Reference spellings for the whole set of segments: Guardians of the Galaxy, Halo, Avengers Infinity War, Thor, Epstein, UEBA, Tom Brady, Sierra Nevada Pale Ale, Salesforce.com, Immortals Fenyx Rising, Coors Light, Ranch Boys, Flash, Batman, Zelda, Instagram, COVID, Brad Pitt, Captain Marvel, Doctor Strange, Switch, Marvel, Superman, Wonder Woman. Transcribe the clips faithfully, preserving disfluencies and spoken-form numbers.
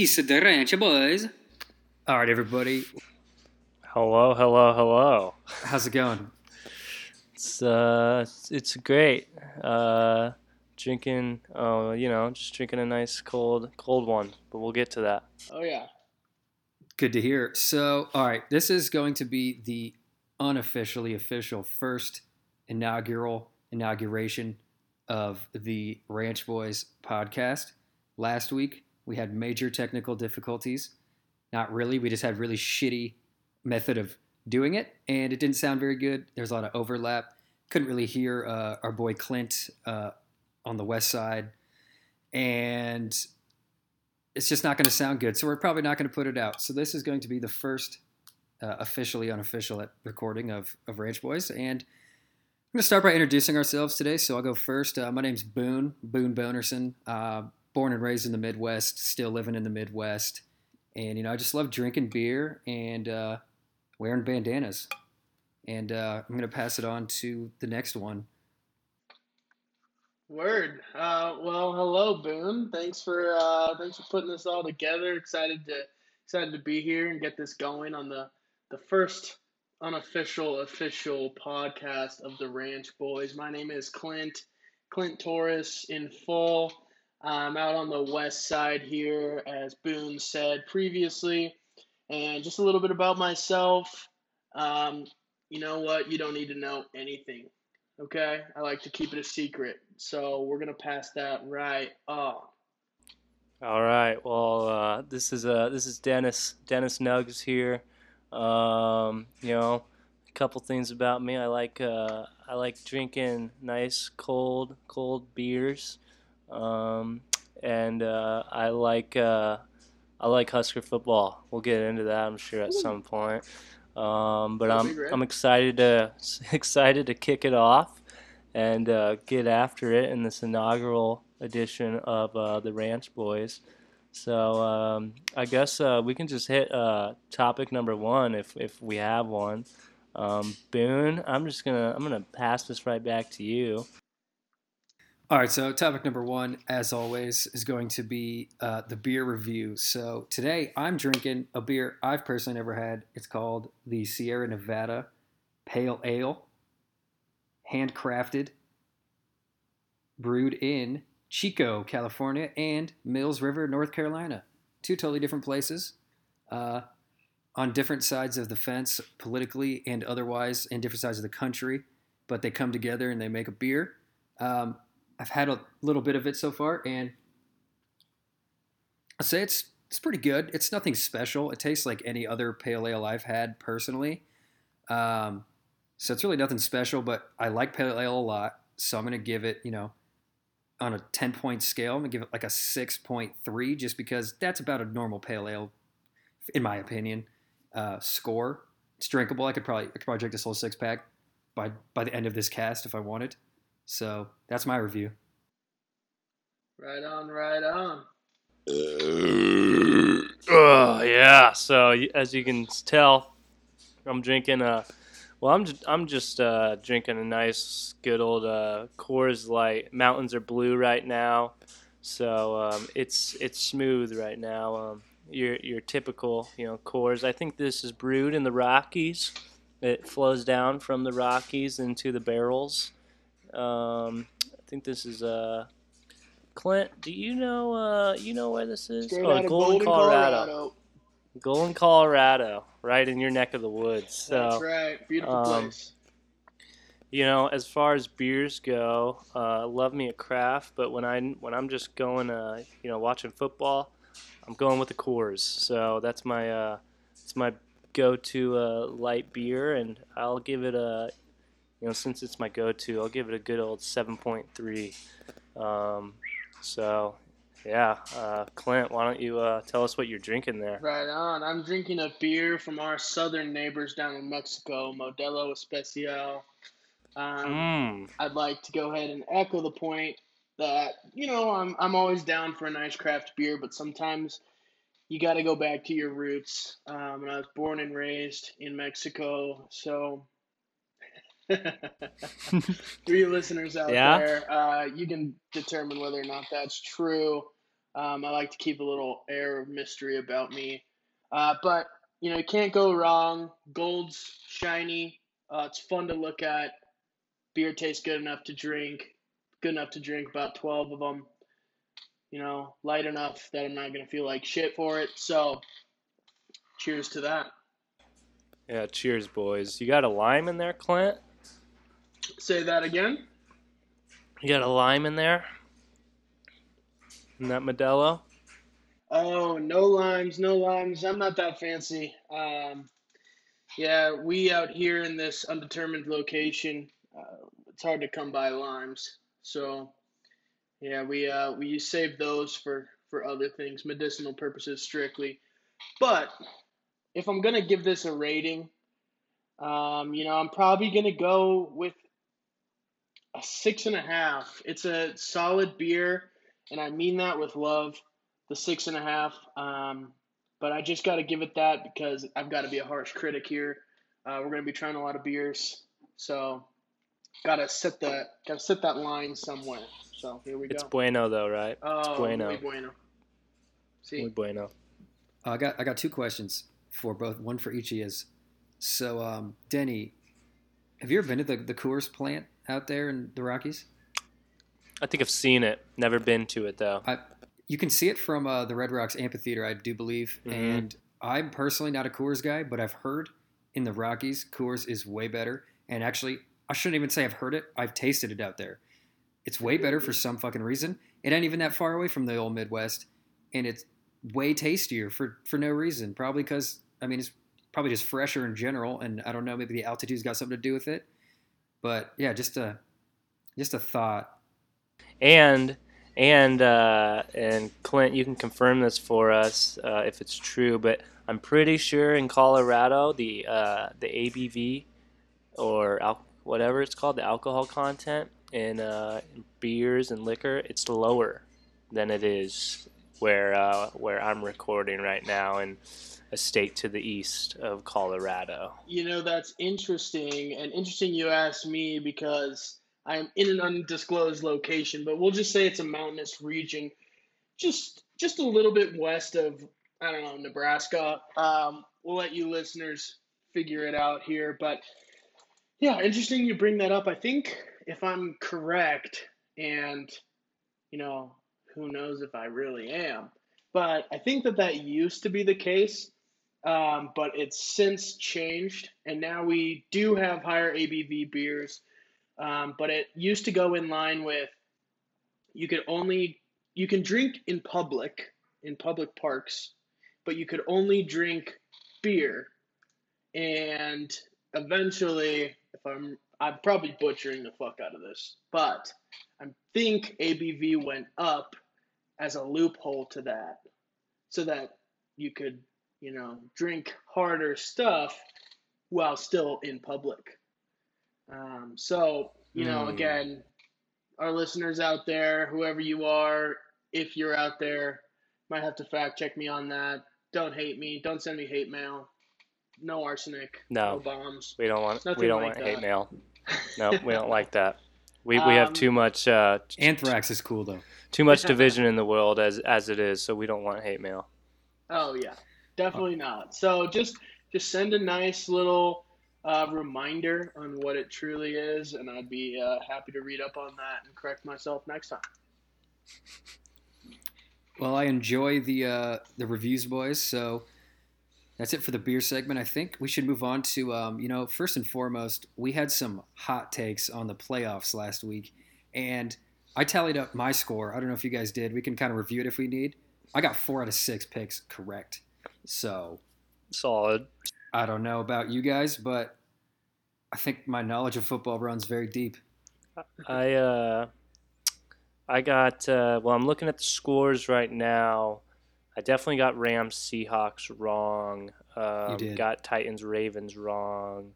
It's the Ranch Boys. All right, everybody. Hello, hello, hello. How's it going? It's uh, it's great. Uh, drinking, uh, you know, just drinking a nice cold, cold one. But we'll get to that. Oh yeah. Good to hear. So, all right, this is going to be the unofficially official first inaugural inauguration of the Ranch Boys podcast. Last week, we had major technical difficulties. Not really. We just had really shitty method of doing it, and it didn't sound very good. There's a lot of overlap. Couldn't really hear uh, our boy Clint uh, on the west side, and it's just not going to sound good. So we're probably not going to put it out. So this is going to be the first uh, officially unofficial recording of, of Ranch Boys, and I'm going to start by introducing ourselves today. So I'll go first. Uh, my name's Boone, Boone Bonerson. Uh, Born and raised in the Midwest, still living in the Midwest. And, you know, I just love drinking beer and uh, wearing bandanas. And uh, I'm going to pass it on to the next one. Word. Uh, well, hello, Boone. Thanks for uh, thanks for putting this all together. Excited to excited to be here and get this going on the, the first unofficial, official podcast of the Ranch Boys. My name is Clint, Clint Torres in full. I'm out on the west side here, as Boone said previously, and just a little bit about myself. Um, you know what? You don't need to know anything, okay? I like to keep it a secret, so we're going to pass that right off. All right. Well, uh, this is uh, this is Dennis Dennis Nuggs here. Um, you know, a couple things about me. I like uh, I like drinking nice cold cold beers. Um, and, uh, I like, uh, I like Husker football. We'll get into that, I'm sure, at some point. Um, but I'm, I'm excited to, excited to kick it off and, uh, get after it in this inaugural edition of, uh, the Ranch Boys. So, um, I guess, uh, we can just hit, uh, topic number one if, if we have one. Um, Boone, I'm just gonna, I'm gonna pass this right back to you. All right, so topic number one, as always, is going to be uh, the beer review. So today I'm drinking a beer I've personally never had. It's called the Sierra Nevada Pale Ale, handcrafted, brewed in Chico, California, and Mills River, North Carolina. Two totally different places, uh, on different sides of the fence, politically and otherwise, and different sides of the country, but they come together and they make a beer. Um, I've had a little bit of it so far, and I'll say it's it's pretty good. It's nothing special. It tastes like any other pale ale I've had personally. Um, so it's really nothing special, but I like pale ale a lot, so I'm going to give it, you know, on a ten-point scale, I'm going to give it like a six point three, just because that's about a normal pale ale, in my opinion, uh, score. It's drinkable. I could probably I could probably drink this whole six-pack by, by the end of this cast if I wanted. So that's my review. Right on, right on. Oh yeah. So as you can tell, I'm drinking a. Well, I'm just, I'm just uh, drinking a nice, good old uh, Coors Light. Mountains are blue right now, so um, it's it's smooth right now. Um, your your typical, you know, Coors. I think this is brewed in the Rockies. It flows down from the Rockies into the barrels. Um, I think this is uh, Clint. Do you know uh, you know where this is? Straight oh, Golden, Colorado. Colorado. Golden, Colorado, right in your neck of the woods. So, that's right, beautiful um, place. You know, as far as beers go, uh, love me a craft, but when I when I'm just going, uh, you know, watching football, I'm going with the Coors. So that's my uh, it's my go-to uh, light beer, and I'll give it a. You know, since it's my go-to, I'll give it a good old seven point three. Um, so, yeah, uh, Clint, why don't you uh, tell us what you're drinking there? Right on. I'm drinking a beer from our southern neighbors down in Mexico, Modelo Especial. Um, mm. I'd like to go ahead and echo the point that, you know, I'm I'm always down for a nice craft beer, but sometimes you got to go back to your roots. Um, and I was born and raised in Mexico, so. Three listeners out yeah. there, uh, you can determine whether or not that's true. Um, I like to keep a little air of mystery about me. Uh, but, you know, you can't go wrong. Gold's shiny. Uh, it's fun to look at. Beer tastes good enough to drink. Good enough to drink about twelve of them. You know, light enough that I'm not going to feel like shit for it. So, cheers to that. Yeah, cheers, boys. You got a lime in there, Clint? Say that again. You got a lime in there? In that Modelo? Oh, no limes, no limes. I'm not that fancy. Um, yeah, we out here in this undetermined location, uh, it's hard to come by limes. So, yeah, we uh, we save those for, for other things, medicinal purposes strictly. But if I'm going to give this a rating, um, you know, I'm probably going to go with a six and a half. It's a solid beer, and I mean that with love, the six and a half. Um, but I just got to give it that because I've got to be a harsh critic here. Uh, we're going to be trying a lot of beers, so got to set that got to set that line somewhere. So here we it's go. It's bueno though, right? Oh, it's bueno. Muy bueno. Sí. Muy bueno. Uh, I got I got two questions for both, one for each of you. So, um, Denny, have you ever been to the, the Coors plant out there in the Rockies? I think I've seen it. Never been to it, though. I, you can see it from uh, the Red Rocks Amphitheater, I do believe. Mm-hmm. And I'm personally not a Coors guy, but I've heard in the Rockies, Coors is way better. And actually, I shouldn't even say I've heard it. I've tasted it out there. It's way better for some fucking reason. It ain't even that far away from the old Midwest. And it's way tastier for, for no reason. Probably because, I mean, it's probably just fresher in general. And I don't know, maybe the altitude's got something to do with it. But, yeah, just a just a thought. And and uh, and Clint, you can confirm this for us uh, if it's true, but I'm pretty sure in Colorado the uh, the A B V or al- whatever it's called, the alcohol content in, uh, in beers and liquor, it's lower than it is where uh, where I'm recording right now in a state to the east of Colorado. You know, that's interesting, and interesting you asked me because I am in an undisclosed location, but we'll just say it's a mountainous region, just just a little bit west of, I don't know, Nebraska. Um, we'll let you listeners figure it out here. But, yeah, interesting you bring that up. I think if I'm correct, and, you know, who knows if I really am, but I think that that used to be the case, um, but it's since changed, and now we do have higher A B V beers. Um, but it used to go in line with you could only you can drink in public in public parks, but you could only drink beer. And eventually, if I'm I'm probably butchering the fuck out of this, but I think A B V went up as a loophole to that, so that you could, you know, drink harder stuff while still in public. Um, so, you know, mm. again, our listeners out there, whoever you are, if you're out there, might have to fact check me on that. Don't hate me. Don't send me hate mail. No arsenic. No, no bombs. We don't want, Nothing we don't like want that. hate mail. No, we don't like that. We, um, we have too much, uh, anthrax is cool though. Too much division in the world as, as it is. So we don't want hate mail. Oh yeah, definitely oh. not. So just, just send a nice little, Uh, reminder on what it truly is, and I'd be uh, happy to read up on that and correct myself next time. Well, I enjoy the uh, the reviews, boys. So that's it for the beer segment. I think we should move on to um, you know, first and foremost, we had some hot takes on the playoffs last week, and I tallied up my score. I don't know if you guys did. We can kind of review it if we need. I got four out of six picks correct. So solid. I don't know about you guys, but I think my knowledge of football runs very deep. I uh, I got uh, – well, I'm looking at the scores right now. I definitely got Rams Seahawks wrong. Um, you did. Got Titans Ravens wrong.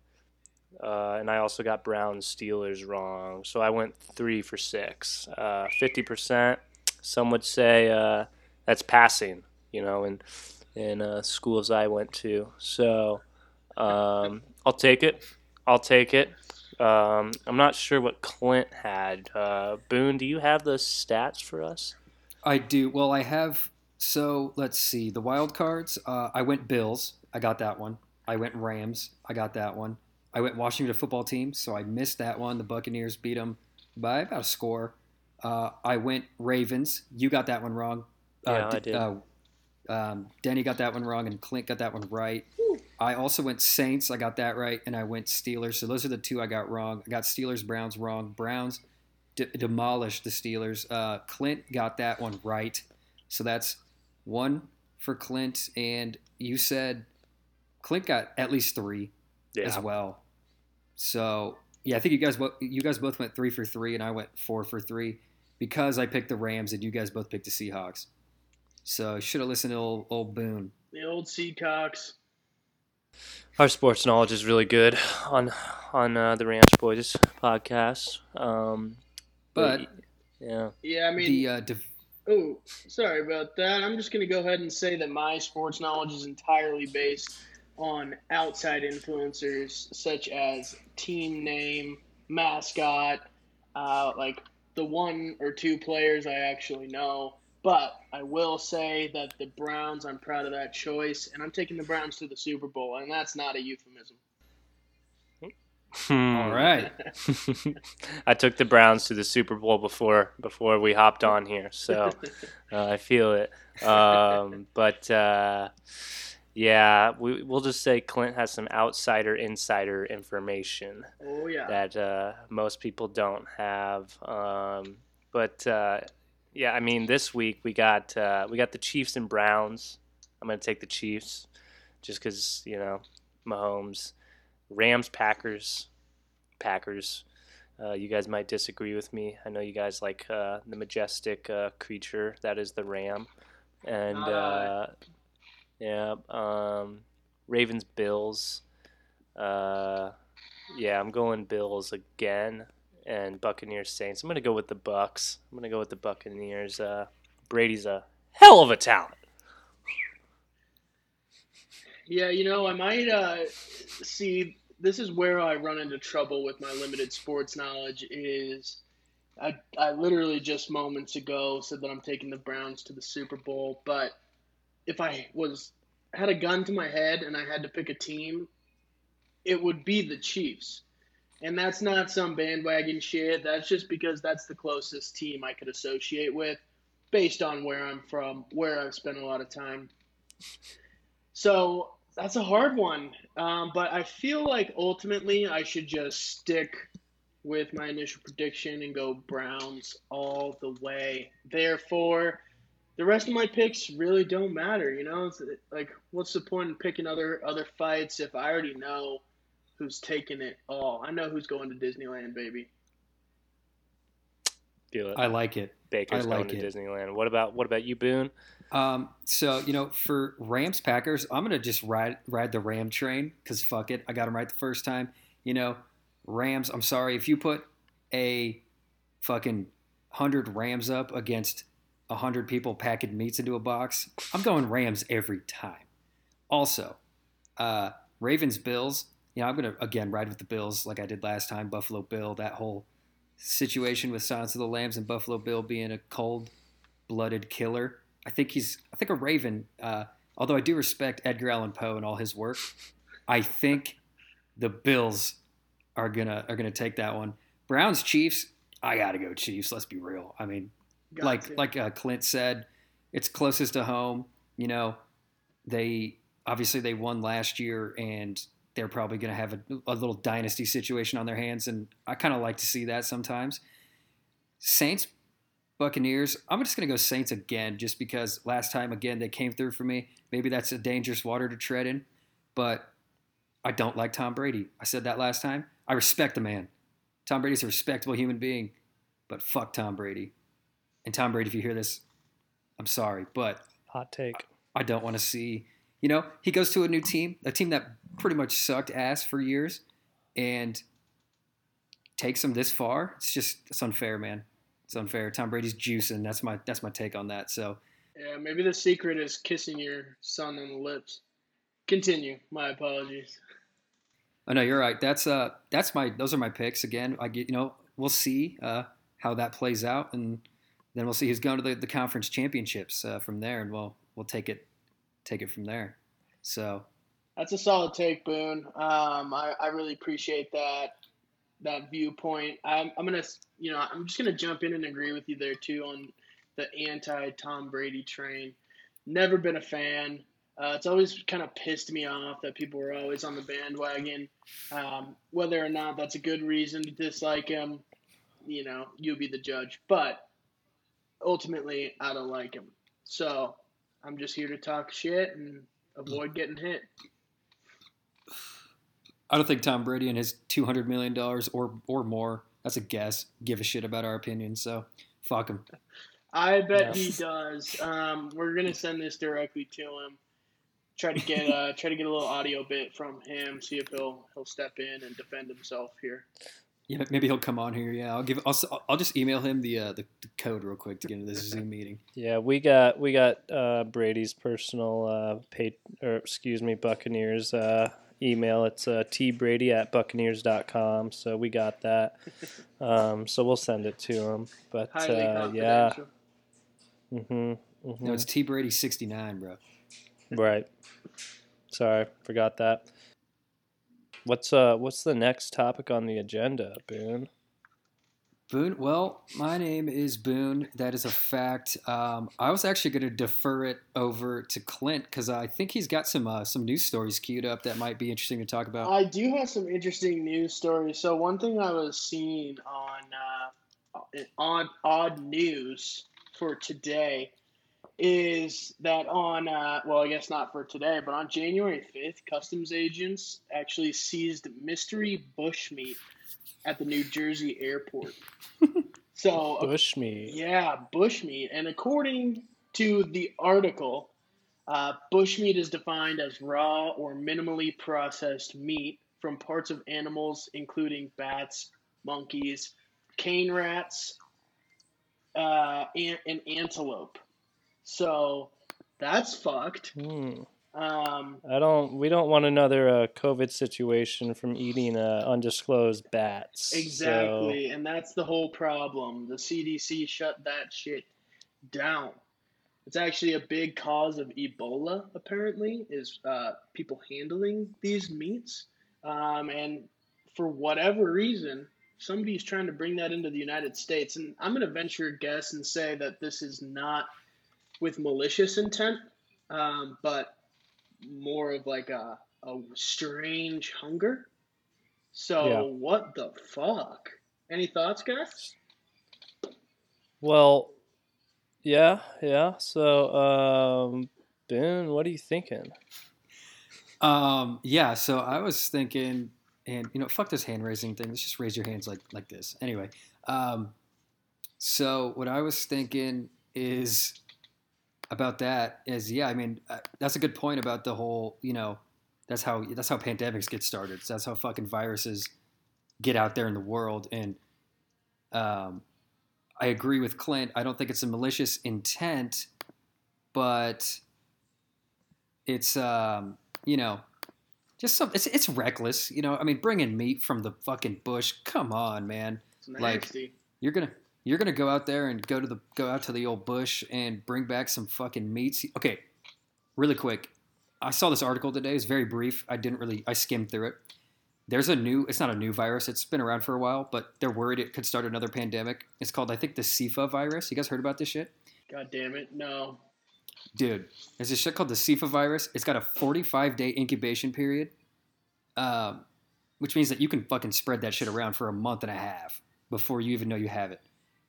Uh, and I also got Browns Steelers wrong. So I went three for six. Uh, fifty percent. Some would say uh, that's passing, you know, and – in uh, schools I went to. So um, I'll take it. I'll take it. Um, I'm not sure what Clint had. Uh, Boone, do you have the stats for us? I do. Well, I have. So let's see. The wild cards. Uh, I went Bills. I got that one. I went Rams. I got that one. I went Washington football team. So I missed that one. The Buccaneers beat them by about a score. Uh, I went Ravens. You got that one wrong. Yeah, uh, I did. Uh, um, Denny got that one wrong, and Clint got that one right. Ooh. I also went Saints. I got that right, and I went Steelers. So those are the two I got wrong. I got Steelers, Browns wrong. Browns d- demolished the Steelers. Uh, Clint got that one right. So that's one for Clint, and you said Clint got at least three yeah. as well. So yeah, I think you guys you guys both went three for three, and I went four for three because I picked the Rams, and you guys both picked the Seahawks. So should have listened to old, old Boone. The old Seahawks. Our sports knowledge is really good on on uh, the Ranch Boys podcast. Um, but we, yeah, yeah, I mean, the, uh, div- oh, sorry about that. I'm just going to go ahead and say that my sports knowledge is entirely based on outside influencers such as team name, mascot, uh, like the one or two players I actually know. But I will say that the Browns, I'm proud of that choice, and I'm taking the Browns to the Super Bowl, and that's not a euphemism. All right. I took the Browns to the Super Bowl before before we hopped on here, so uh, I feel it. Um, but, uh, yeah, we, we'll just say Clint has some outsider-insider information oh, yeah. that uh, most people don't have. Um, but, uh Yeah, I mean, this week we got uh, we got the Chiefs and Browns. I'm going to take the Chiefs just because, you know, Mahomes. Rams, Packers, Packers. Uh, you guys might disagree with me. I know you guys like uh, the majestic uh, creature that is the ram. And, uh, yeah, um, Ravens, Bills. Uh, yeah, I'm going Bills again. And Buccaneers Saints. I'm gonna go with the Bucks. I'm gonna go with the Buccaneers. Uh, Brady's a hell of a talent. Yeah, you know, I might uh, see. This is where I run into trouble with my limited sports knowledge. Is I I literally just moments ago said that I'm taking the Browns to the Super Bowl, but if I was had a gun to my head and I had to pick a team, it would be the Chiefs. And that's not some bandwagon shit. That's just because that's the closest team I could associate with based on where I'm from, where I've spent a lot of time. So that's a hard one. Um, but I feel like ultimately I should just stick with my initial prediction and go Browns all the way. Therefore, the rest of my picks really don't matter. You know, it's like, what's the point in picking other, other fights if I already know who's taking it all? I know who's going to Disneyland, baby. Do it. I like it. Baker's I like going it. to Disneyland. What about what about you, Boone? Um, so, you know, for Rams, Packers, I'm going to just ride ride the Ram train because fuck it. I got them right the first time. You know, Rams, I'm sorry. If you put a fucking one hundred Rams up against one hundred people packing meats into a box, I'm going Rams every time. Also, uh, Ravens, Bills. You know, I'm going to, again, ride with the Bills like I did last time, Buffalo Bill, that whole situation with Silence of the Lambs and Buffalo Bill being a cold-blooded killer. I think he's – I think a Raven, uh, although I do respect Edgar Allan Poe and all his work, I think the Bills are going to are gonna take that one. Browns, Chiefs, I got to go Chiefs. Let's be real. I mean, got like to. like uh, Clint said, it's closest to home. You know, they – obviously they won last year and – they're probably going to have a, a little dynasty situation on their hands, and I kind of like to see that sometimes. Saints, Buccaneers, I'm just going to go Saints again just because last time, again, they came through for me. Maybe that's a dangerous water to tread in, but I don't like Tom Brady. I said that last time. I respect the man. Tom Brady's a respectable human being, but fuck Tom Brady. And Tom Brady, if you hear this, I'm sorry, but hot take. I, I don't want to see... You know, he goes to a new team, a team that pretty much sucked ass for years, and takes him this far. It's just it's unfair, man. It's unfair. Tom Brady's juicing. That's my that's my take on that. So yeah, maybe the secret is kissing your son on the lips. Continue. My apologies. Oh no, you're right. That's uh that's my those are my picks again. I get you know we'll see uh, how that plays out, and then we'll see who's going to the, the conference championships uh, from there, and we'll we'll take it take it from there. So that's a solid take, Boone. Um, I, I really appreciate that that viewpoint. I'm, I'm gonna you know I'm just gonna jump in and agree with you there too on the anti Tom Brady train. Never been a fan. Uh, it's always kind of pissed me off that people were always on the bandwagon. Um, whether or not that's a good reason to dislike him, you know, you'll be the judge. But ultimately, I don't like him. So I'm just here to talk shit and avoid getting hit. I don't think Tom Brady and his two hundred million dollars or, or more, that's a guess, give a shit about our opinion. So fuck him. I bet yeah. he does. Um, we're going to send this directly to him. Try to get uh, try to get a little audio bit from him. See if he'll he'll step in and defend himself here. Yeah, maybe he'll come on here. Yeah, I'll give. I'll, I'll just email him the, uh, the the code real quick to get into this Zoom meeting. Yeah, we got we got uh, Brady's personal uh, pay, or excuse me Buccaneers uh, email. It's uh, t brady at buccaneers dot com. So we got that. Um, so we'll send it to him. But uh, yeah. Mm-hmm, mm-hmm. No, it's t brady sixty-nine, bro. Right. Sorry, forgot that. What's uh what's the next topic on the agenda, Boone? Boone, well, my name is Boone. That is a fact. Um, I was actually going to defer it over to Clint because I think he's got some uh, some news stories queued up that might be interesting to talk about. I do have some interesting news stories. So one thing I was seeing on uh, on Odd News for today is that on, uh, well, I guess not for today, but on January fifth, customs agents actually seized mystery bushmeat at the New Jersey airport. So bushmeat. Yeah, bushmeat. And according to the article, uh, bushmeat is defined as raw or minimally processed meat from parts of animals, including bats, monkeys, cane rats, uh, and, and antelope. So that's fucked. Mm. Um, I don't. We don't want another uh, COVID situation from eating uh, undisclosed bats. Exactly, so. And that's the whole problem. The C D C shut that shit down. It's actually a big cause of Ebola. Apparently, is uh, people handling these meats, um, and for whatever reason, somebody's trying to bring that into the United States. And I'm gonna venture a guess and say that this is not with malicious intent, um, but more of like a, a strange hunger. So yeah. What the fuck? Any thoughts, guys? Well, yeah, yeah. So, um, Ben, what are you thinking? Um, yeah, so I was thinking, and, you know, fuck this hand raising thing. Let's just raise your hands like, like this. Anyway, um, so what I was thinking is... about that is, yeah, I mean, uh, that's a good point about the whole, you know, that's how that's how pandemics get started. So that's how fucking viruses get out there in the world. And um, I agree with Clint. I don't think it's a malicious intent, but it's, um, you know, just some, it's it's reckless. You know, I mean, bringing meat from the fucking bush. Come on, man. It's nasty. Like, you're gonna. You're gonna go out there and go to the go out to the old bush and bring back some fucking meats. Okay, really quick. I saw this article today. It's very brief. I didn't really. I skimmed through it. There's a new. It's not a new virus. It's been around for a while, but they're worried it could start another pandemic. It's called, I think, the Sifa virus. You guys heard about this shit? God damn it, no. Dude, there's this shit called the Sifa virus. It's got a forty-five day incubation period, um, which means that you can fucking spread that shit around for a month and a half before you even know you have it.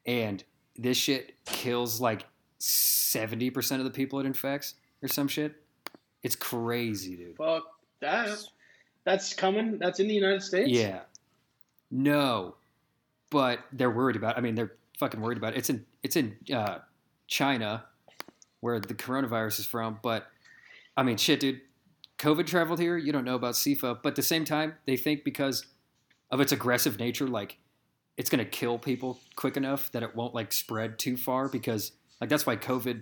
And this shit kills like seventy percent of the people it infects or some shit. It's crazy, dude. Fuck that. That's coming? That's in the United States? Yeah. No. But they're worried about it. I mean, they're fucking worried about it. It's in, it's in uh, China where the coronavirus is from. But, I mean, shit, dude. COVID traveled here. You don't know about Sifa. But at the same time, they think because of its aggressive nature, like, it's going to kill people quick enough that it won't, like, spread too far because, like, that's why COVID,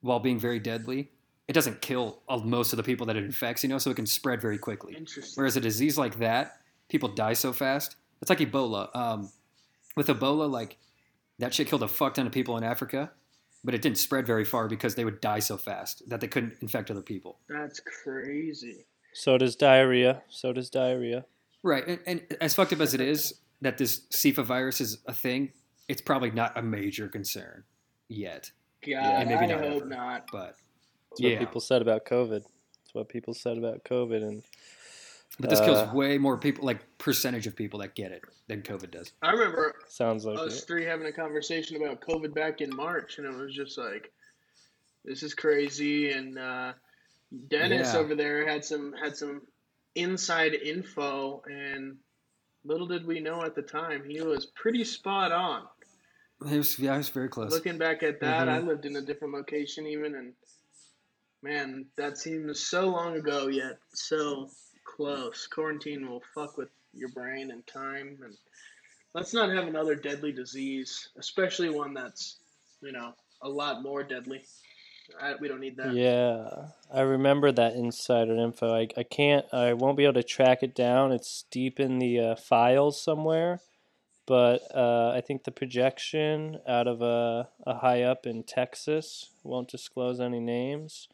while being very deadly, it doesn't kill most of the people that it infects, you know, so it can spread very quickly. Interesting. Whereas a disease like that, people die so fast. It's like Ebola. Um, with Ebola, like, That shit killed a fuck ton of people in Africa, but it didn't spread very far because they would die so fast that they couldn't infect other people. That's crazy. So does diarrhea. So does diarrhea. Right. And, and as fucked up as it is that this Sifa virus is a thing, it's probably not a major concern yet. God, and maybe I not hope ever, not. But that's yeah. what people said about COVID. That's what people said about COVID. And But this uh, kills way more people, like percentage of people that get it than COVID does. I remember Sounds like us it. three having a conversation about COVID back in March, and it was just like, this is crazy. And uh, Dennis yeah. over there had some had some inside info, and little did we know at the time, he was pretty spot on. It was, yeah, I was very close. Looking back at that, mm-hmm. I lived in a different location even, and man, that seems so long ago yet so close. Quarantine will fuck with your brain and time, and let's not have another deadly disease, especially one that's, you know, a lot more deadly. I, we don't need that. Yeah, I remember that insider info. I I can't, I won't be able to track it down. It's deep in the uh, files somewhere. But uh, I think the projection out of a, a high up in Texas, won't disclose any names,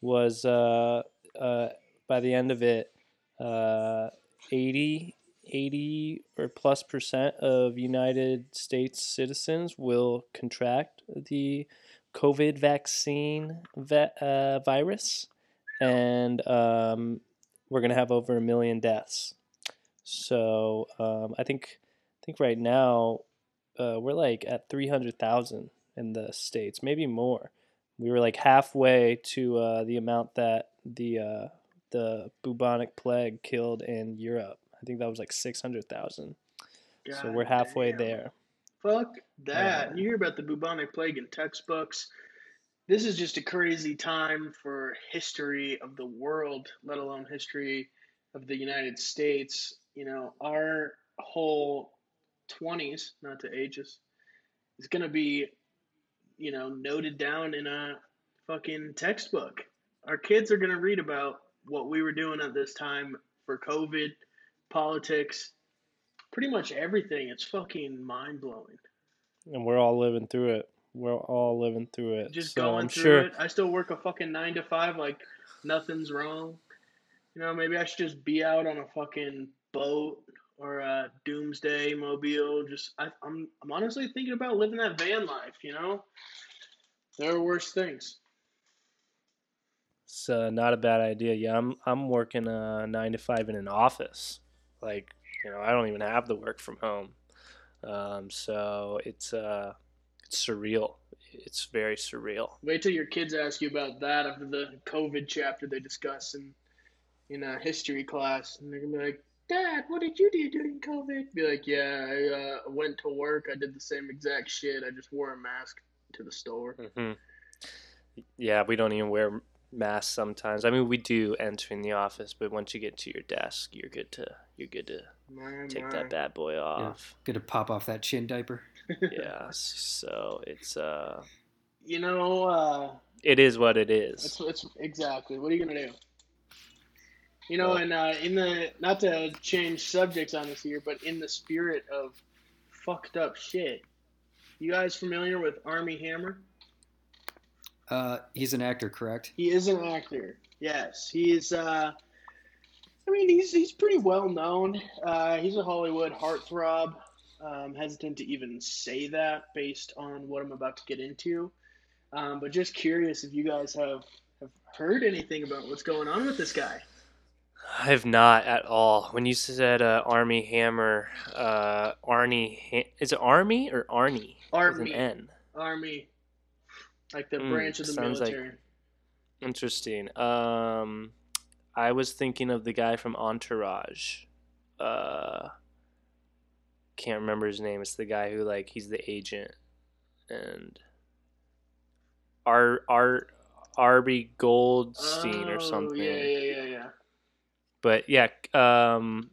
was uh, uh, by the end of it, uh, eighty, eighty or plus percent of United States citizens will contract the COVID vaccine va- uh, virus, and um, we're going to have over a million deaths. So um, I think... I think right now uh, we're like at three hundred thousand in the States, maybe more. We were like halfway to uh, the amount that the uh, the bubonic plague killed in Europe. I think that was like six hundred thousand. So we're halfway damn. there. Fuck that. Um, you hear about the bubonic plague in textbooks. This is just a crazy time for history of the world, let alone history of the United States. You know, our whole twenties, not to age us, is going to be, you know, noted down in a fucking textbook. Our kids are going to read about what we were doing at this time for COVID, politics, pretty much everything. It's fucking mind-blowing. And we're all living through it. We're all living through it. Just so going I'm through sure. it. I still work a fucking nine to five like nothing's wrong. You know, maybe I should just be out on a fucking boat or a doomsday mobile. Just I, I'm I'm honestly thinking about living that van life, you know? There are worse things. It's uh, not a bad idea. Yeah, I'm I'm working a nine to five in an office. Like, you know, I don't even have the work from home. Um, so it's uh it's surreal. It's very surreal. Wait till your kids ask you about that after the COVID chapter they discuss in in a history class, and they're gonna be like, "Dad, what did you do during COVID?" Be like, "Yeah, I uh, went to work. I did the same exact shit. I just wore a mask to the store." Mm-hmm. Yeah, we don't even wear masks sometimes. I mean, we do entering the office, but once you get to your desk, you're good to you're good to my, take my. that bad boy off. Yeah, good to pop off that chin diaper. Yeah, so it's uh, you know, uh, it is what it is. It's, it's exactly. What are you gonna do? You know, and uh, in the, not to change subjects on this here, but in the spirit of fucked up shit, you guys familiar with Armie Hammer? Uh, he's an actor, correct? He is an actor, yes. He's, uh, I mean, he's he's pretty well known. Uh, he's a Hollywood heartthrob. I'm hesitant to even say that based on what I'm about to get into. Um, but just curious if you guys have, have heard anything about what's going on with this guy. I have not at all. When you said uh, Armie Hammer, uh, Arnie, ha- is it Army or Arnie? Army. With an N. Army. Like the mm, branch of the military. Like... Interesting. Um, I was thinking of the guy from Entourage. Uh, can't remember his name. It's the guy who, like, he's the agent. And Ar Ar Arby Goldstein oh, or something. Yeah, yeah, yeah, yeah. But yeah, um,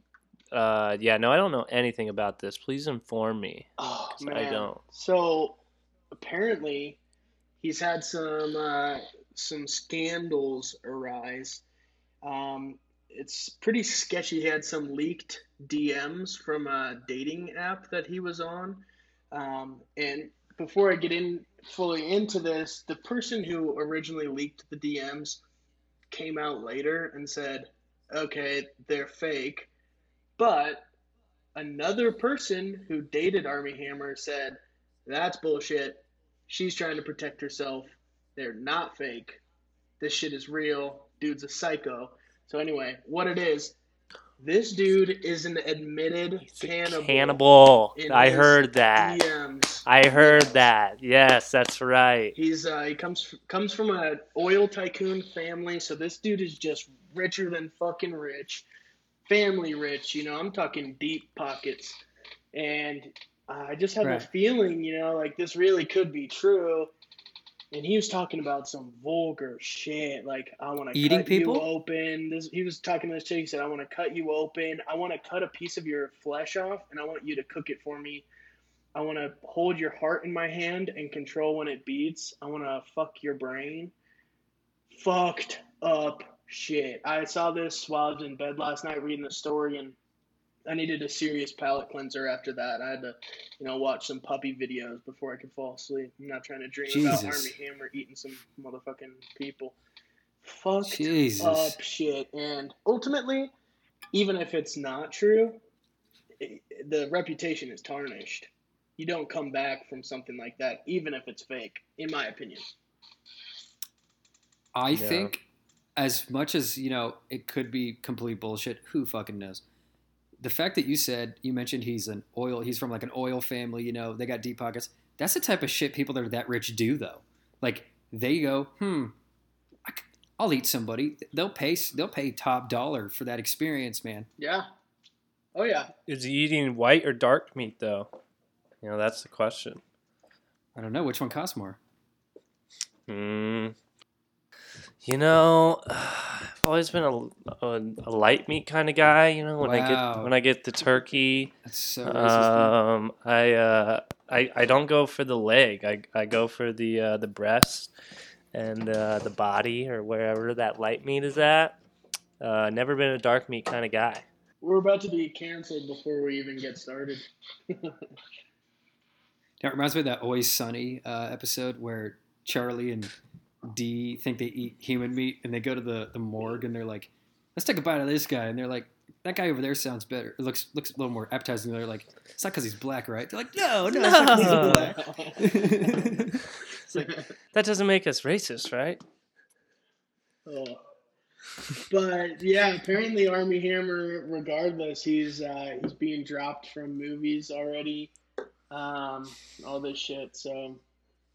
uh, yeah, no, I don't know anything about this. Please inform me. Oh, man. I don't. So apparently, he's had some uh, some scandals arise. Um, it's pretty sketchy. He had some leaked D Ms from a dating app that he was on. Um, and before I get in fully into this, the person who originally leaked the D Ms came out later and said, okay, they're fake. But another person who dated Armie Hammer said, that's bullshit. She's trying to protect herself. They're not fake. This shit is real. Dude's a psycho. So anyway, what it is, this dude is an admitted cannibal. Cannibal. I heard that. D Ms. I heard yes. that. Yes, that's right. He's uh, he comes comes from an oil tycoon family, so this dude is just richer than fucking rich, family rich. You know, I'm talking deep pockets, and uh, I just have right. a feeling, you know, like this really could be true. And he was talking about some vulgar shit, like, I want to cut people? you open. This, he was talking to this chick, he said, I want to cut you open. I want to cut a piece of your flesh off, and I want you to cook it for me. I want to hold your heart in my hand and control when it beats. I want to fuck your brain. Fucked up shit. I saw this while I was in bed last night reading the story, and I needed a serious palate cleanser after that. I had to, you know, watch some puppy videos before I could fall asleep. I'm not trying to dream Jesus. about Armie Hammer eating some motherfucking people. Fucked Jesus. up shit. And ultimately, even if it's not true, it, the reputation is tarnished. You don't come back from something like that, even if it's fake, in my opinion. I yeah. think as much as, you know, it could be complete bullshit, who fucking knows? The fact that you said, you mentioned he's an oil, he's from like an oil family, you know, they got deep pockets. That's the type of shit people that are that rich do, though. Like, they go, hmm, I'll eat somebody. They'll pay, they'll pay top dollar for that experience, man. Yeah. Oh, yeah. Is he eating white or dark meat, though? You know, that's the question. I don't know. Which one costs more? Hmm. You know, I've always been a, a, a light meat kind of guy. You know, when wow. I get when I get the turkey, That's so um, I uh, I I don't go for the leg. I I go for the uh, the breast and uh, the body or wherever that light meat is at. Uh, never been a dark meat kind of guy. We're about to be canceled before we even get started. That reminds me of that Always Sunny uh, episode where Charlie and D think they eat human meat, and they go to the, the morgue, and they're like, let's take a bite of this guy. And they're like, that guy over there sounds better. It looks looks a little more appetizing. They're like, it's not because he's black, right? They're like, no, no, no. It's, black. It's like, that doesn't make us racist, right? Oh. But, yeah, apparently Armie Hammer, regardless, he's uh, he's being dropped from movies already. Um, all this shit, so...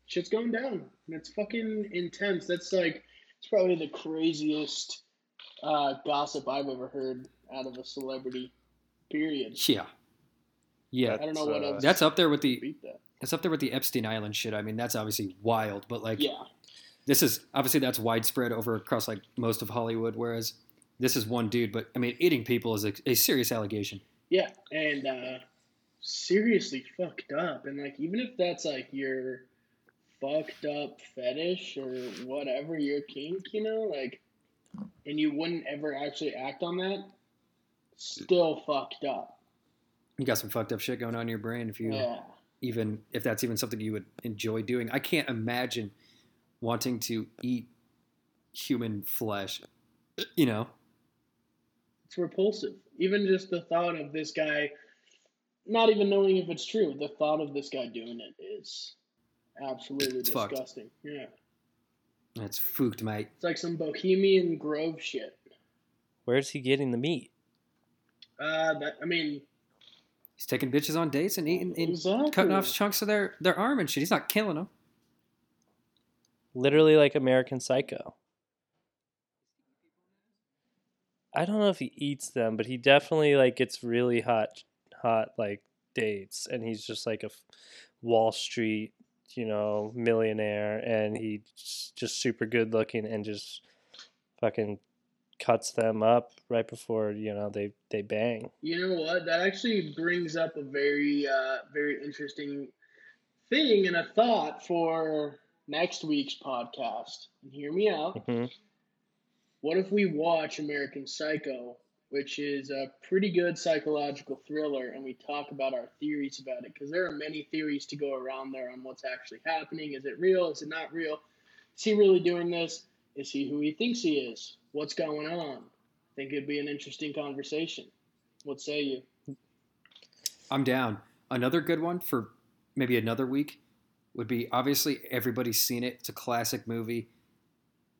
Shit's going down. And it's fucking intense. That's like, it's probably the craziest uh, gossip I've ever heard out of a celebrity. Period. Yeah. Yeah. I don't know what else. That's up there with the. Beat that. That's up there with the Epstein Island shit. I mean, that's obviously wild, but like, yeah. This is obviously that's widespread over across like most of Hollywood, whereas this is one dude. But I mean, eating people is a, a serious allegation. Yeah, and uh, seriously fucked up. And like, even if that's like your fucked up fetish or whatever your kink, you know, like, and you wouldn't ever actually act on that, still fucked up. You got some fucked up shit going on in your brain if you yeah. even if that's even something you would enjoy doing. I can't imagine wanting to eat human flesh, you know. It's repulsive. Even just the thought of this guy, not even knowing if it's true, the thought of this guy doing it is absolutely it's disgusting. Fucked. Yeah. That's fucked, mate. It's like some Bohemian Grove shit. Where's he getting the meat? Uh, that, I mean... He's taking bitches on dates and eating and exactly. cutting off chunks of their, their arm and shit. He's not killing them. Literally like American Psycho. I don't know if he eats them, but he definitely like gets really hot, hot like dates. And he's just like a Wall Street... you know, millionaire, and he's just super good looking and just fucking cuts them up right before, you know, they, they bang. You know what? That actually brings up a very, uh, very interesting thing and a thought for next week's podcast. Hear me out. Mm-hmm. What if we watch American Psycho which is a pretty good psychological thriller, and we talk about our theories about it, because there are many theories to go around there on what's actually happening. Is it real? Is it not real? Is he really doing this? Is he who he thinks he is? What's going on? I think it'd be an interesting conversation. What say you? I'm down. Another good one for maybe another week would be, obviously everybody's seen it. It's a classic movie.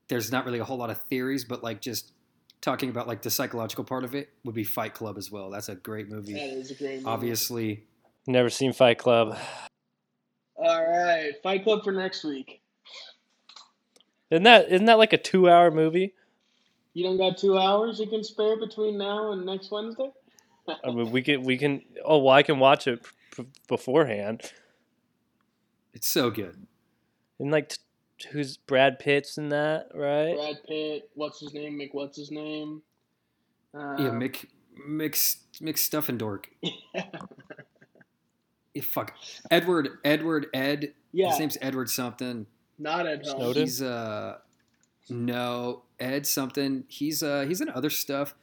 There's not really a whole lot of theories, but like just talking about like the psychological part of it would be Fight Club as well. That's a great movie. That is a great movie. Obviously. Never seen Fight Club. All right. Fight Club for next week. Isn't that, isn't that like a two-hour movie? You don't got two hours you can spare between now and next Wednesday? I mean, we can, we can, oh, well, I can watch it p- beforehand. It's so good. And like, t- who's Brad Pitt's in that, right? Brad Pitt, what's his name, Mick, what's his name? Um, yeah, Mick, Mick, Mick Stuffendork. Yeah. Yeah, fuck. Edward, Edward, Ed. Yeah. His name's Edward something. Not Ed Helms. Snowden? He's, uh, no, Ed something. He's, uh, he's in other stuff.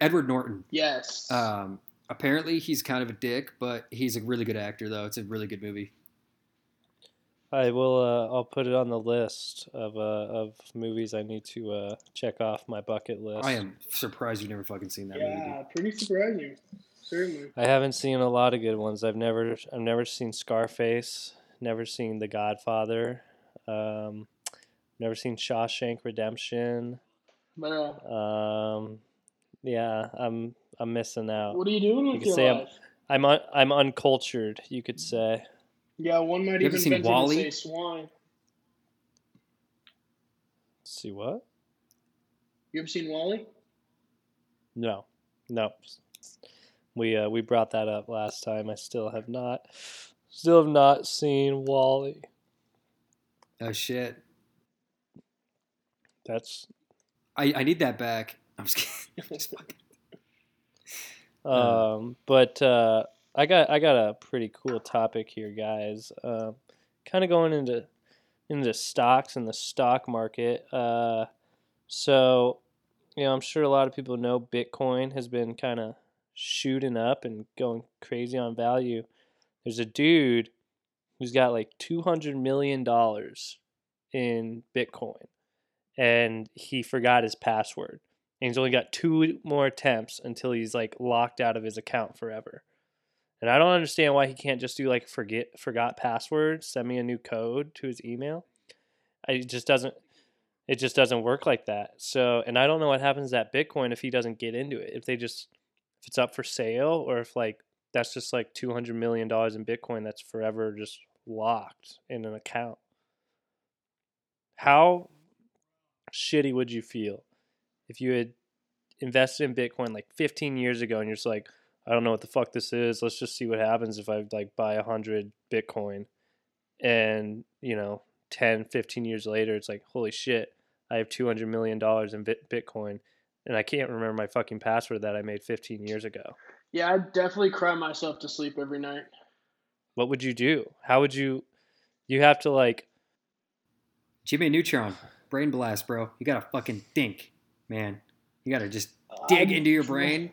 Edward Norton. Yes. Um, apparently he's kind of a dick, but he's a really good actor, though. It's a really good movie. I will. Uh, I'll put it on the list of uh, of movies I need to uh, check off my bucket list. I am surprised you've never fucking seen that yeah, movie. Yeah, pretty surprising. Certainly. I haven't seen a lot of good ones. I've never. I've never seen Scarface. Never seen The Godfather. Um, never seen Shawshank Redemption. Wow. Um. Yeah, I'm I'm missing out. What are you doing with you your say life? I'm I'm, un, I'm uncultured, you could say. Yeah, one might you even venture Wall-E? To say swine. See what? You ever seen Wall-E? No, no. We uh, we brought that up last time. I still have not, still have not seen Wall-E. Oh shit. That's. I I need that back. I'm just kidding. I'm just fucking... Um, but uh, I got I got a pretty cool topic here, guys. Uh, kind of going into into stocks and the stock market. Uh, so you know, I'm sure a lot of people know Bitcoin has been kind of shooting up and going crazy on value. There's a dude who's got like two hundred million dollars in Bitcoin, and he forgot his password. And he's only got two more attempts until he's like locked out of his account forever. And I don't understand why he can't just do like forget forgot password, send me a new code to his email. I just doesn't it just doesn't work like that. So, and I don't know what happens to that Bitcoin if he doesn't get into it. If they just if it's up for sale, or if like that's just like two hundred million dollars in Bitcoin that's forever just locked in an account. How shitty would you feel if you had invested in Bitcoin like fifteen years ago and you're just like, I don't know what the fuck this is. Let's just see what happens if I like buy one hundred Bitcoin. And, you know, ten, fifteen years later, it's like, holy shit, I have two hundred million dollars in Bitcoin. And I can't remember my fucking password that I made fifteen years ago. Yeah, I'd definitely cry myself to sleep every night. What would you do? How would you, you have to like. Jimmy Neutron, brain blast, bro. You got to fucking think. Man, you gotta just dig um, into your brain,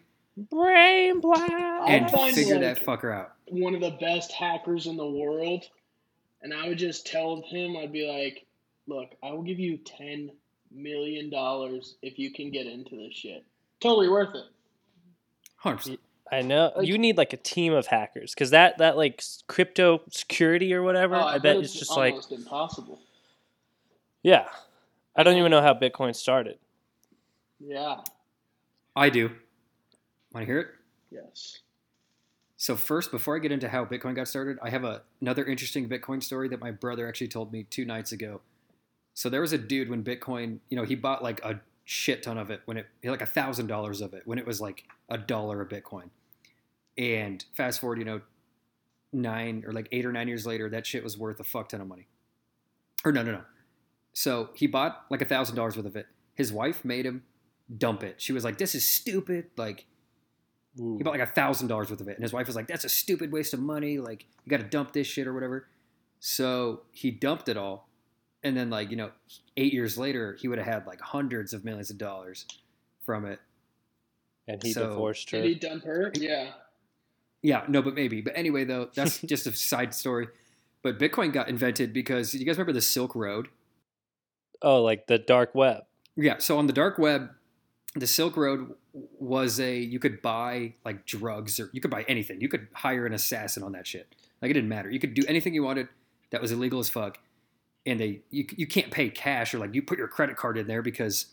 brain blast, and figure like that fucker out. One of the best hackers in the world, and I would just tell him, I'd be like, "Look, I will give you ten million dollars if you can get into this shit. Totally worth it." one hundred percent. I know like, you need like a team of hackers, because that that like crypto security or whatever. Oh, I, I bet it's, it's just almost like impossible. Yeah, I don't even know how Bitcoin started. Yeah. I do. Want to hear it? Yes. So first, before I get into how Bitcoin got started, I have a, another interesting Bitcoin story that my brother actually told me two nights ago. So there was a dude when Bitcoin, you know, he bought like a shit ton of it when it, like a thousand dollars of it when it was like a dollar a Bitcoin. And fast forward, you know, nine or like eight or nine years later, that shit was worth a fuck ton of money. Or no, no, no. So he bought like a thousand dollars worth of it. His wife made him dump it. She was like, this is stupid. Like, ooh. He bought like a thousand dollars worth of it. And his wife was like, that's a stupid waste of money. Like, you got to dump this shit or whatever. So he dumped it all. And then like, you know, eight years later, he would have had like hundreds of millions of dollars from it. And he so, divorced her. Did he dump her? Yeah. Yeah, no, but maybe. But anyway, though, that's just a side story. But Bitcoin got invented because, you guys remember the Silk Road? Oh, like the dark web. Yeah, so on the dark web, the Silk Road was a, you could buy like drugs or you could buy anything. You could hire an assassin on that shit. Like it didn't matter. You could do anything you wanted that was illegal as fuck. And they you you can't pay cash or like you put your credit card in there because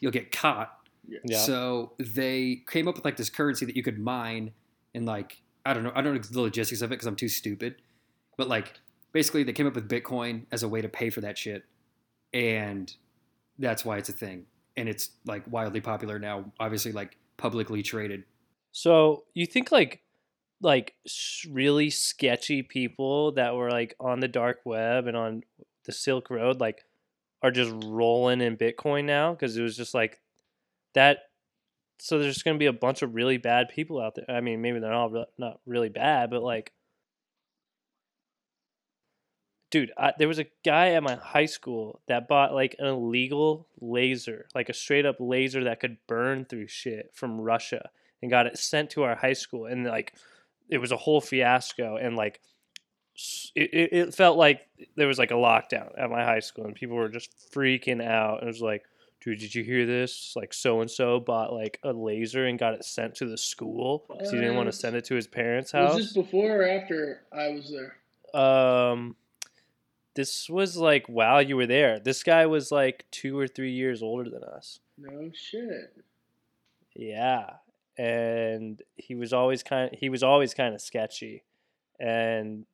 you'll get caught. Yeah. So they came up with like this currency that you could mine and like, I don't know, I don't know the logistics of it because I'm too stupid. But like basically they came up with Bitcoin as a way to pay for that shit. And that's why it's a thing. And it's like wildly popular now, obviously like publicly traded. So you think like like really sketchy people that were like on the dark web and on the Silk Road like are just rolling in Bitcoin now? Because it was just like that. So there's going to be a bunch of really bad people out there. I mean, maybe they're all re- not really bad, but like. Dude, I, there was a guy at my high school that bought like an illegal laser, like a straight up laser that could burn through shit from Russia and got it sent to our high school. And like, it was a whole fiasco. And like, it, it felt like there was like a lockdown at my high school and people were just freaking out. And it was like, dude, did you hear this? Like so-and-so bought like a laser and got it sent to the school because he didn't want to send it to his parents' house. Was this before or after I was there? Um... This was like while you were there. This guy was like two or three years older than us. No shit. Yeah, and he was always kind. Of, he was always kind of sketchy, and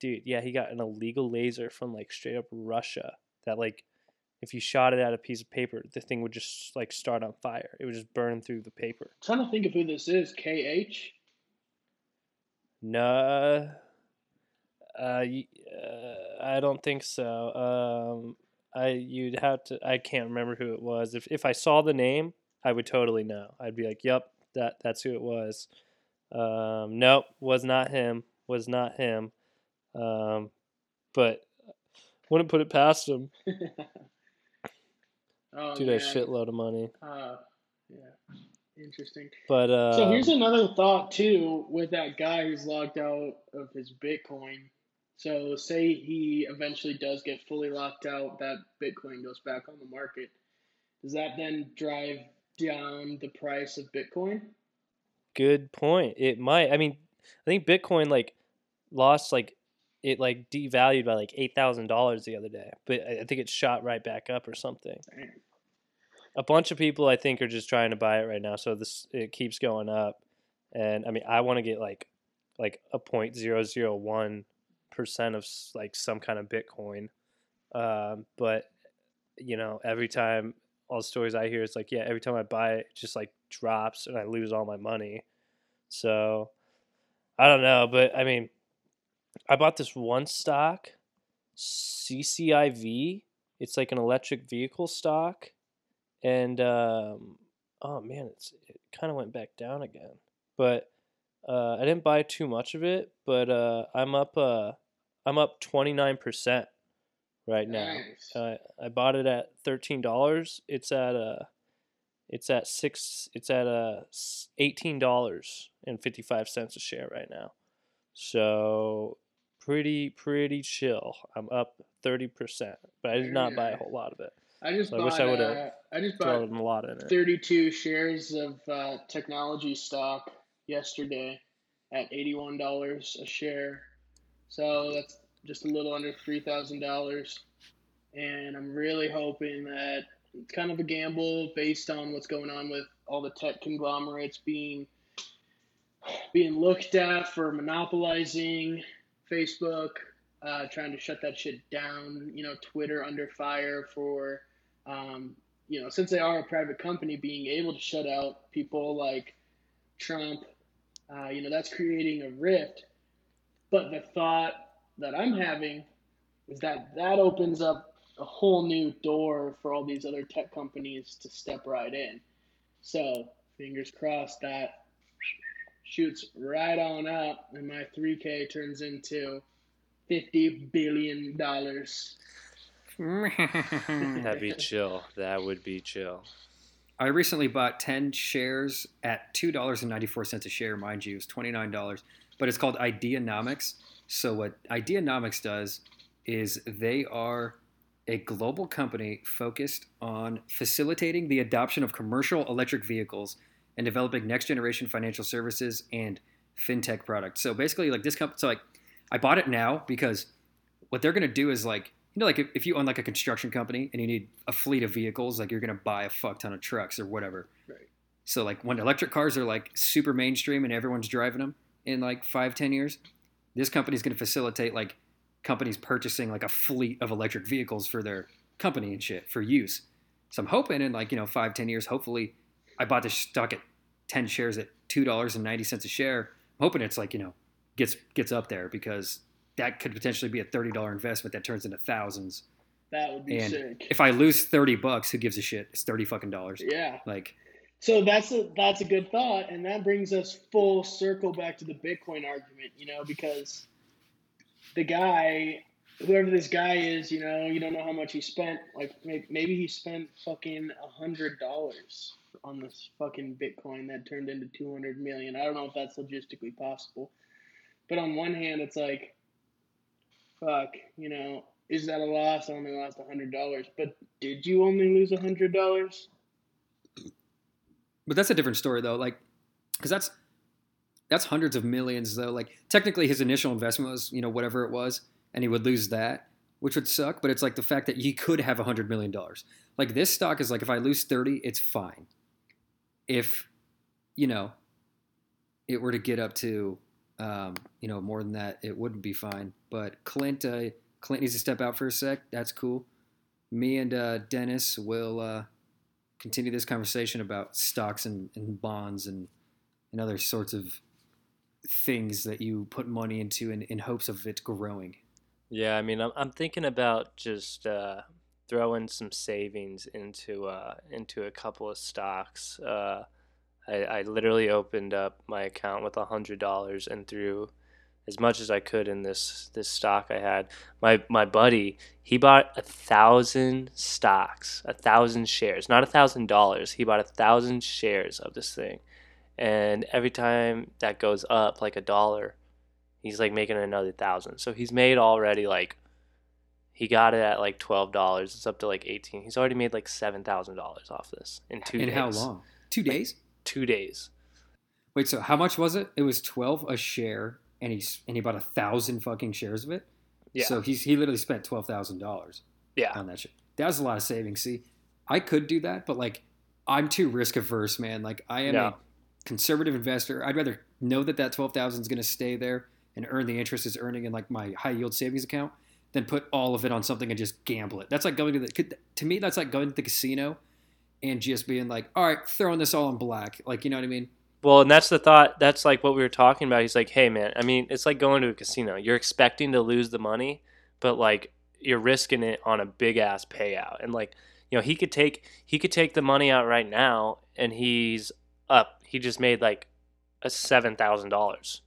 dude, yeah, he got an illegal laser from like straight up Russia. That like, if you shot it at a piece of paper, the thing would just like start on fire. It would just burn through the paper. I'm trying to think of who this is. K H. No. Uh, uh, I don't think so. Um, I you'd have to. I can't remember who it was. If if I saw the name, I would totally know. I'd be like, "Yep, that that's who it was." Um, nope, was not him. Was not him. Um, but wouldn't put it past him. oh, Dude, man. A shitload of money. Uh, yeah, interesting. But uh, so here's another thought too with that guy who's locked out of his Bitcoin. So say he eventually does get fully locked out, that Bitcoin goes back on the market. Does that then drive down the price of Bitcoin? Good point. It might. I mean, I think Bitcoin like lost like it like devalued by like eight thousand dollars the other day, but I think it shot right back up or something. Dang. A bunch of people I think are just trying to buy it right now, so this it keeps going up. And I mean, I want to get like like a zero point zero zero one percent of like some kind of Bitcoin, um but you know, every time all the stories I hear, it's like, yeah, every time I buy it, it just like drops and I lose all my money. So I don't know, but I mean, I bought this one stock, C C I V. It's like an electric vehicle stock, and um oh man, it's it kind of went back down again, but uh I didn't buy too much of it, but uh I'm up uh I'm up twenty-nine percent right now. Nice. Uh, I bought it at thirteen dollars. It's at uh it's at six it's at uh eighteen dollars and fifty-five cents a share right now. So pretty pretty chill. I'm up thirty percent, but I did not buy a whole lot of it. I just so bought I wish I would have uh, I just bought a lot in it. thirty-two shares of uh, technology stock yesterday at eighty-one dollars a share. So that's just a little under three thousand dollars. And I'm really hoping that it's kind of a gamble based on what's going on with all the tech conglomerates being being looked at for monopolizing Facebook, uh, trying to shut that shit down, you know, Twitter under fire for, um, you know, since they are a private company, being able to shut out people like Trump. Uh, you know, that's creating a rift. But the thought that I'm having is that that opens up a whole new door for all these other tech companies to step right in. So fingers crossed that shoots right on up and my three K turns into fifty billion dollars. That'd be chill. That would be chill. I recently bought ten shares at two dollars and ninety-four cents a share, mind you. It's twenty-nine dollars, but it's called Ideanomics. So what Ideanomics does is they are a global company focused on facilitating the adoption of commercial electric vehicles and developing next-generation financial services and fintech products. So basically, like this company, so like I bought it now because what they're going to do is like, you know, like if, if you own like a construction company and you need a fleet of vehicles, like you're going to buy a fuck ton of trucks or whatever. Right. So like when electric cars are like super mainstream and everyone's driving them in like five, ten years, this company is going to facilitate like companies purchasing like a fleet of electric vehicles for their company and shit for use. So I'm hoping in like, you know, five, ten years, hopefully I bought this stock at ten shares at two dollars and ninety cents a share. I'm hoping it's like, you know, gets, gets up there because that could potentially be a thirty dollars investment that turns into thousands. That would be and sick. If I lose thirty bucks, who gives a shit? It's thirty fucking dollars. Yeah. Like, so that's a, that's a good thought. And that brings us full circle back to the Bitcoin argument, you know, because the guy, whoever this guy is, you know, you don't know how much he spent. Like maybe he spent fucking a hundred dollars on this fucking Bitcoin that turned into two hundred million. I don't know if that's logistically possible, but on one hand, it's like, fuck, you know, is that a loss? I only lost a hundred dollars, but did you only lose a hundred dollars? But that's a different story though. Like, cause that's, that's hundreds of millions though. Like technically his initial investment was, you know, whatever it was, and he would lose that, which would suck. But it's like the fact that he could have a hundred million dollars. Like this stock is like, if I lose thirty, it's fine. If, you know, it were to get up to, um, you know, more than that, it wouldn't be fine. But Clint, uh, Clint needs to step out for a sec. That's cool. Me and, uh, Dennis will, uh, continue this conversation about stocks and, and bonds and, and other sorts of things that you put money into in, in hopes of it growing. Yeah, I mean, I'm I'm thinking about just uh, throwing some savings into uh, into a couple of stocks. Uh, I, I literally opened up my account with a hundred dollars and threw as much as I could in this this stock I had. My my buddy, he bought a thousand stocks, a thousand shares, not a thousand dollars. He bought a thousand shares of this thing. And every time that goes up like a dollar, he's like making another thousand. So he's made already like, he got it at like twelve dollars. It's up to like eighteen. He's already made like seven thousand dollars off this in two in days. In how long? Two days? Like two days. Wait, so how much was it? It was twelve a share and he, and he bought a thousand fucking shares of it. Yeah. So he's, he literally spent twelve thousand dollars yeah. on that shit. That was a lot of savings. See, I could do that, but like, I'm too risk averse, man. Like I am no. a conservative investor. I'd rather know that that twelve thousand is going to stay there and earn the interest it's earning in like my high yield savings account than put all of it on something and just gamble it. That's like going to the, to me, that's like going to the casino and just being like, all right, throwing this all on black. Like, you know what I mean? Well, and that's the thought. That's like what we were talking about. He's like, hey man, I mean, it's like going to a casino. You're expecting to lose the money, but like you're risking it on a big ass payout. And like, you know, he could take, he could take the money out right now and he's up. He just made like a seven thousand dollars,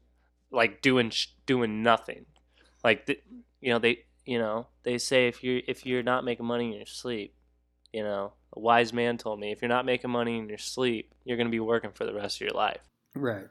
like doing doing nothing. Like the, you know they you know they say if you if you're not making money in your sleep, you know a wise man told me if you're not making money in your sleep, you're gonna be working for the rest of your life. Right,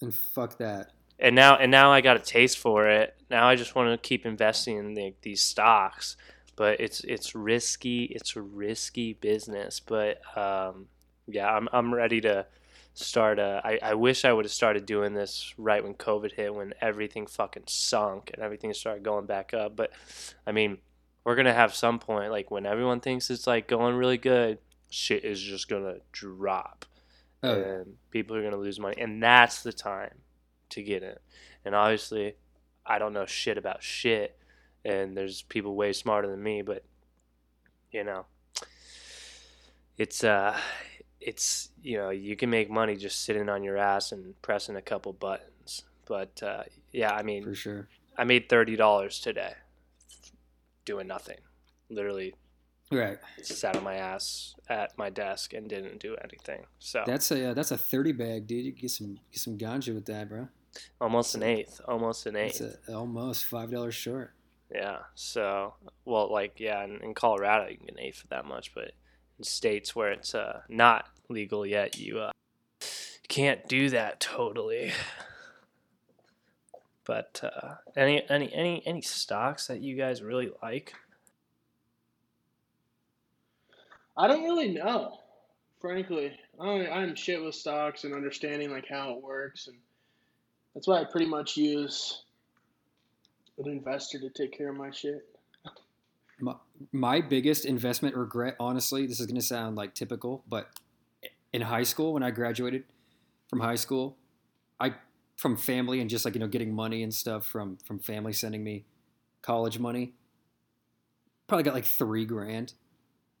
and fuck that. And now and now I got a taste for it. Now I just want to keep investing in the, these stocks, but it's it's risky. It's a risky business, but um, yeah, I'm I'm ready to. Start. Uh, I, I wish I would have started doing this right when COVID hit, when everything fucking sunk and everything started going back up. But I mean, we're gonna have some point like when everyone thinks it's like going really good, shit is just gonna drop, oh, and yeah. people are gonna lose money, and that's the time to get in. And obviously, I don't know shit about shit, and there's people way smarter than me, but you know, it's uh. It's, you know, you can make money just sitting on your ass and pressing a couple buttons. But, uh, yeah, I mean, for sure. I made thirty dollars today doing nothing. Literally right. sat on my ass at my desk and didn't do anything. So that's a uh, that's a thirty bag, dude. You get some get some ganja with that, bro. Almost an eighth. Almost an eighth. That's a, almost five dollars short. Yeah. So, well, like, yeah, in, in Colorado you can get an eighth for that much, but states where it's uh, not legal yet, you uh, can't do that totally. But uh, any any any any stocks that you guys really like? I don't really know, frankly. I don't, I'm shit with stocks and understanding like how it works, and that's why I pretty much use an investor to take care of my shit. My, my biggest investment regret, honestly, this is going to sound like typical, but in high school, when I graduated from high school, I from family and just like, you know, getting money and stuff from, from family sending me college money, probably got like three grand.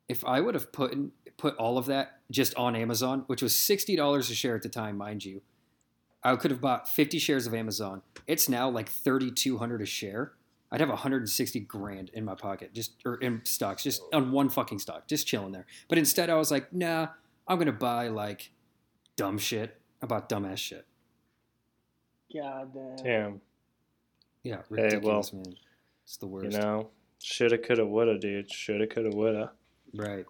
If I would have put in, put all of that just on Amazon, which was sixty dollars a share at the time, mind you, I could have bought fifty shares of Amazon. It's now like thirty-two hundred dollars a share. I'd have one hundred sixty grand in my pocket, just or in stocks, just on one fucking stock, just chilling there. But instead, I was like, nah, I'm gonna buy like dumb shit about dumbass shit. God damn. Damn. Yeah, ridiculous, hey, well, man. It's the worst. You know, shoulda, coulda, woulda, dude. Shoulda, coulda, woulda. Right.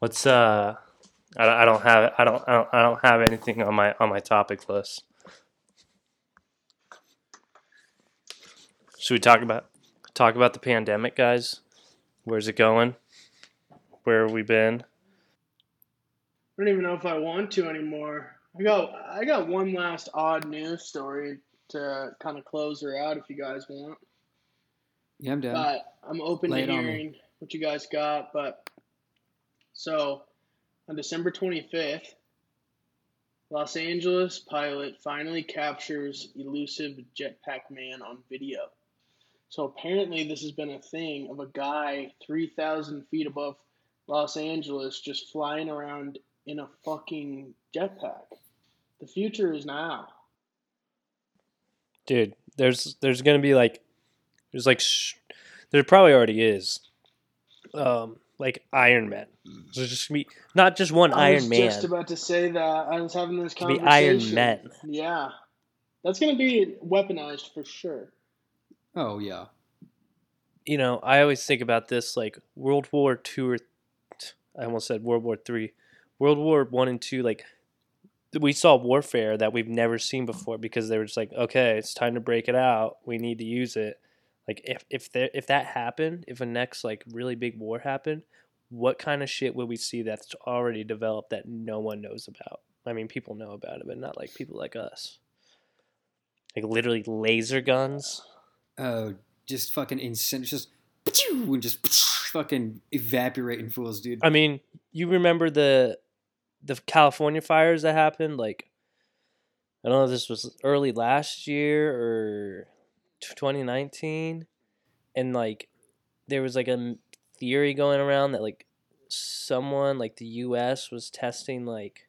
What's uh? I don't, I don't have I don't I don't I don't have anything on my on my topic list. Should we talk about talk about the pandemic, guys? Where's it going? Where have we been? I don't even know if I want to anymore. I got, I got one last odd news story to kind of close her out if you guys want. Yeah, I'm down. But I'm open Lay to hearing what you guys got. But so on December twenty-fifth, Los Angeles pilot finally captures elusive jetpack man on video. So apparently this has been a thing of a guy three thousand feet above Los Angeles just flying around in a fucking jetpack. The future is now. Dude, there's there's gonna be like, there's like, sh- there probably already is, um, like Iron Man. There's just gonna be not just one I Iron was Man. I was just about to say that. I was having this conversation. The Iron Man. Yeah, that's gonna be weaponized for sure. Oh yeah. You know, I always think about this like World War Two or, I almost said World War Three, World War One and Two, like. We saw warfare that we've never seen before because they were just like, okay, it's time to break it out. We need to use it. Like if if there, if that happened, if a next like really big war happened, what kind of shit would we see that's already developed that no one knows about? I mean, people know about it, but not like people like us. Like literally laser guns. Oh, just fucking incendiary, just and just fucking evaporating fools, dude. I mean, you remember the. The California fires that happened, like, I don't know if this was early last year or twenty nineteen. And, like, there was, like, a theory going around that, like, someone, like, the U S was testing, like,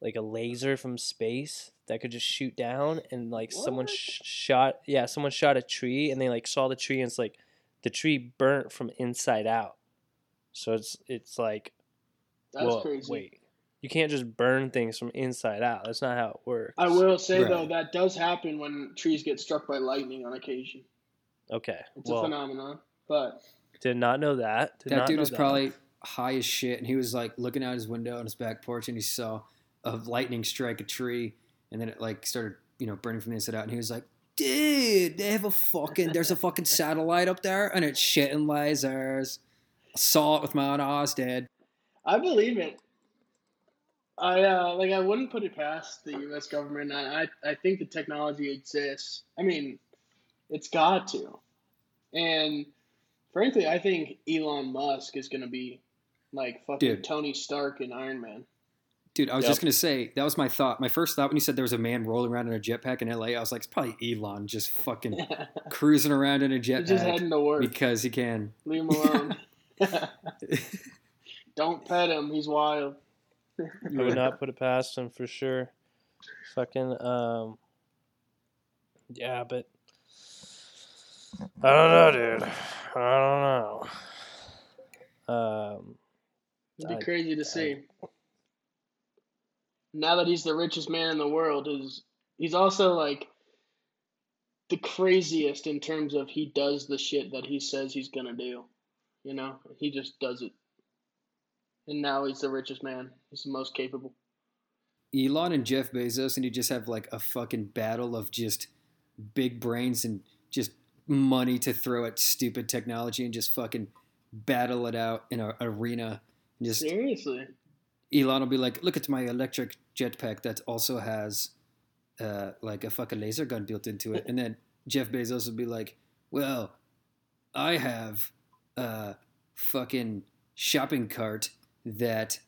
like a laser from space that could just shoot down. And, like, what? someone sh- shot, yeah, someone shot a tree. And they, like, saw the tree. And it's, like, the tree burnt from inside out. So it's it's, like... That's Whoa, crazy. Wait, you can't just burn things from inside out. That's not how it works. I will say, right. though, that does happen when trees get struck by lightning on occasion. Okay. It's well, a phenomenon, but... Did not know that. Did that not dude know was that. Probably high as shit, and he was, like, looking out his window on his back porch, and he saw a lightning strike a tree, and then it, like, started, you know, burning from the inside out, and he was like, dude, they have a fucking... There's a fucking satellite up there, and it's shitting lasers. I saw it with my own eyes, Dad. I believe it. I uh, like. I wouldn't put it past the U S government. I, I think the technology exists. I mean, it's got to. And frankly, I think Elon Musk is going to be like fucking dude. Tony Stark in Iron Man. Dude, I was yep. just going to say, that was my thought. My first thought when you said there was a man rolling around in a jetpack in L A, I was like, it's probably Elon just fucking cruising around in a jetpack. Just heading to work. Because he can. Leave him alone. Don't pet him. He's wild. I would not put it past him for sure. Fucking, um, yeah, but I don't know, dude. I don't know. Um, It'd be I, crazy to I, see. now that he's the richest man in the world, is he's also like the craziest in terms of he does the shit that he says he's gonna do. You know, he just does it. And now he's the richest man. He's the most capable. Elon and Jeff Bezos, and you just have like a fucking battle of just big brains and just money to throw at stupid technology and just fucking battle it out in an arena. Just, seriously. Elon will be like, look at my electric jetpack that also has uh, like a fucking laser gun built into it. And then Jeff Bezos will be like, well, I have a fucking shopping cart that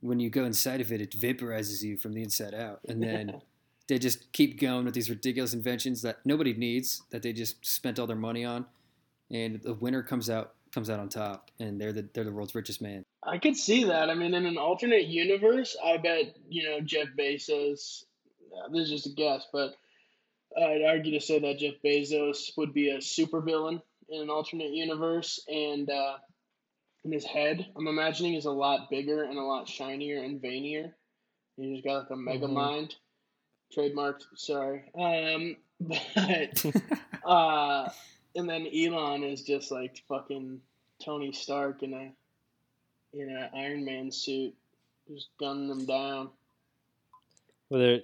when you go inside of it, it vaporizes you from the inside out. And then they just keep going with these ridiculous inventions that nobody needs, that they just spent all their money on. And the winner comes out comes out on top, and they're the they're the world's richest man. I could see that. I mean, in an alternate universe, I bet, you know, Jeff Bezos, this is just a guess, but I'd argue to say that Jeff Bezos would be a supervillain in an alternate universe, and uh, and his head, I'm imagining, is a lot bigger and a lot shinier and veinier. He's just got like a mega mm-hmm. mind. Trademarked, sorry. Um, but, uh, and then Elon is just like fucking Tony Stark in a in an Iron Man suit, just gunning them down. Well, there,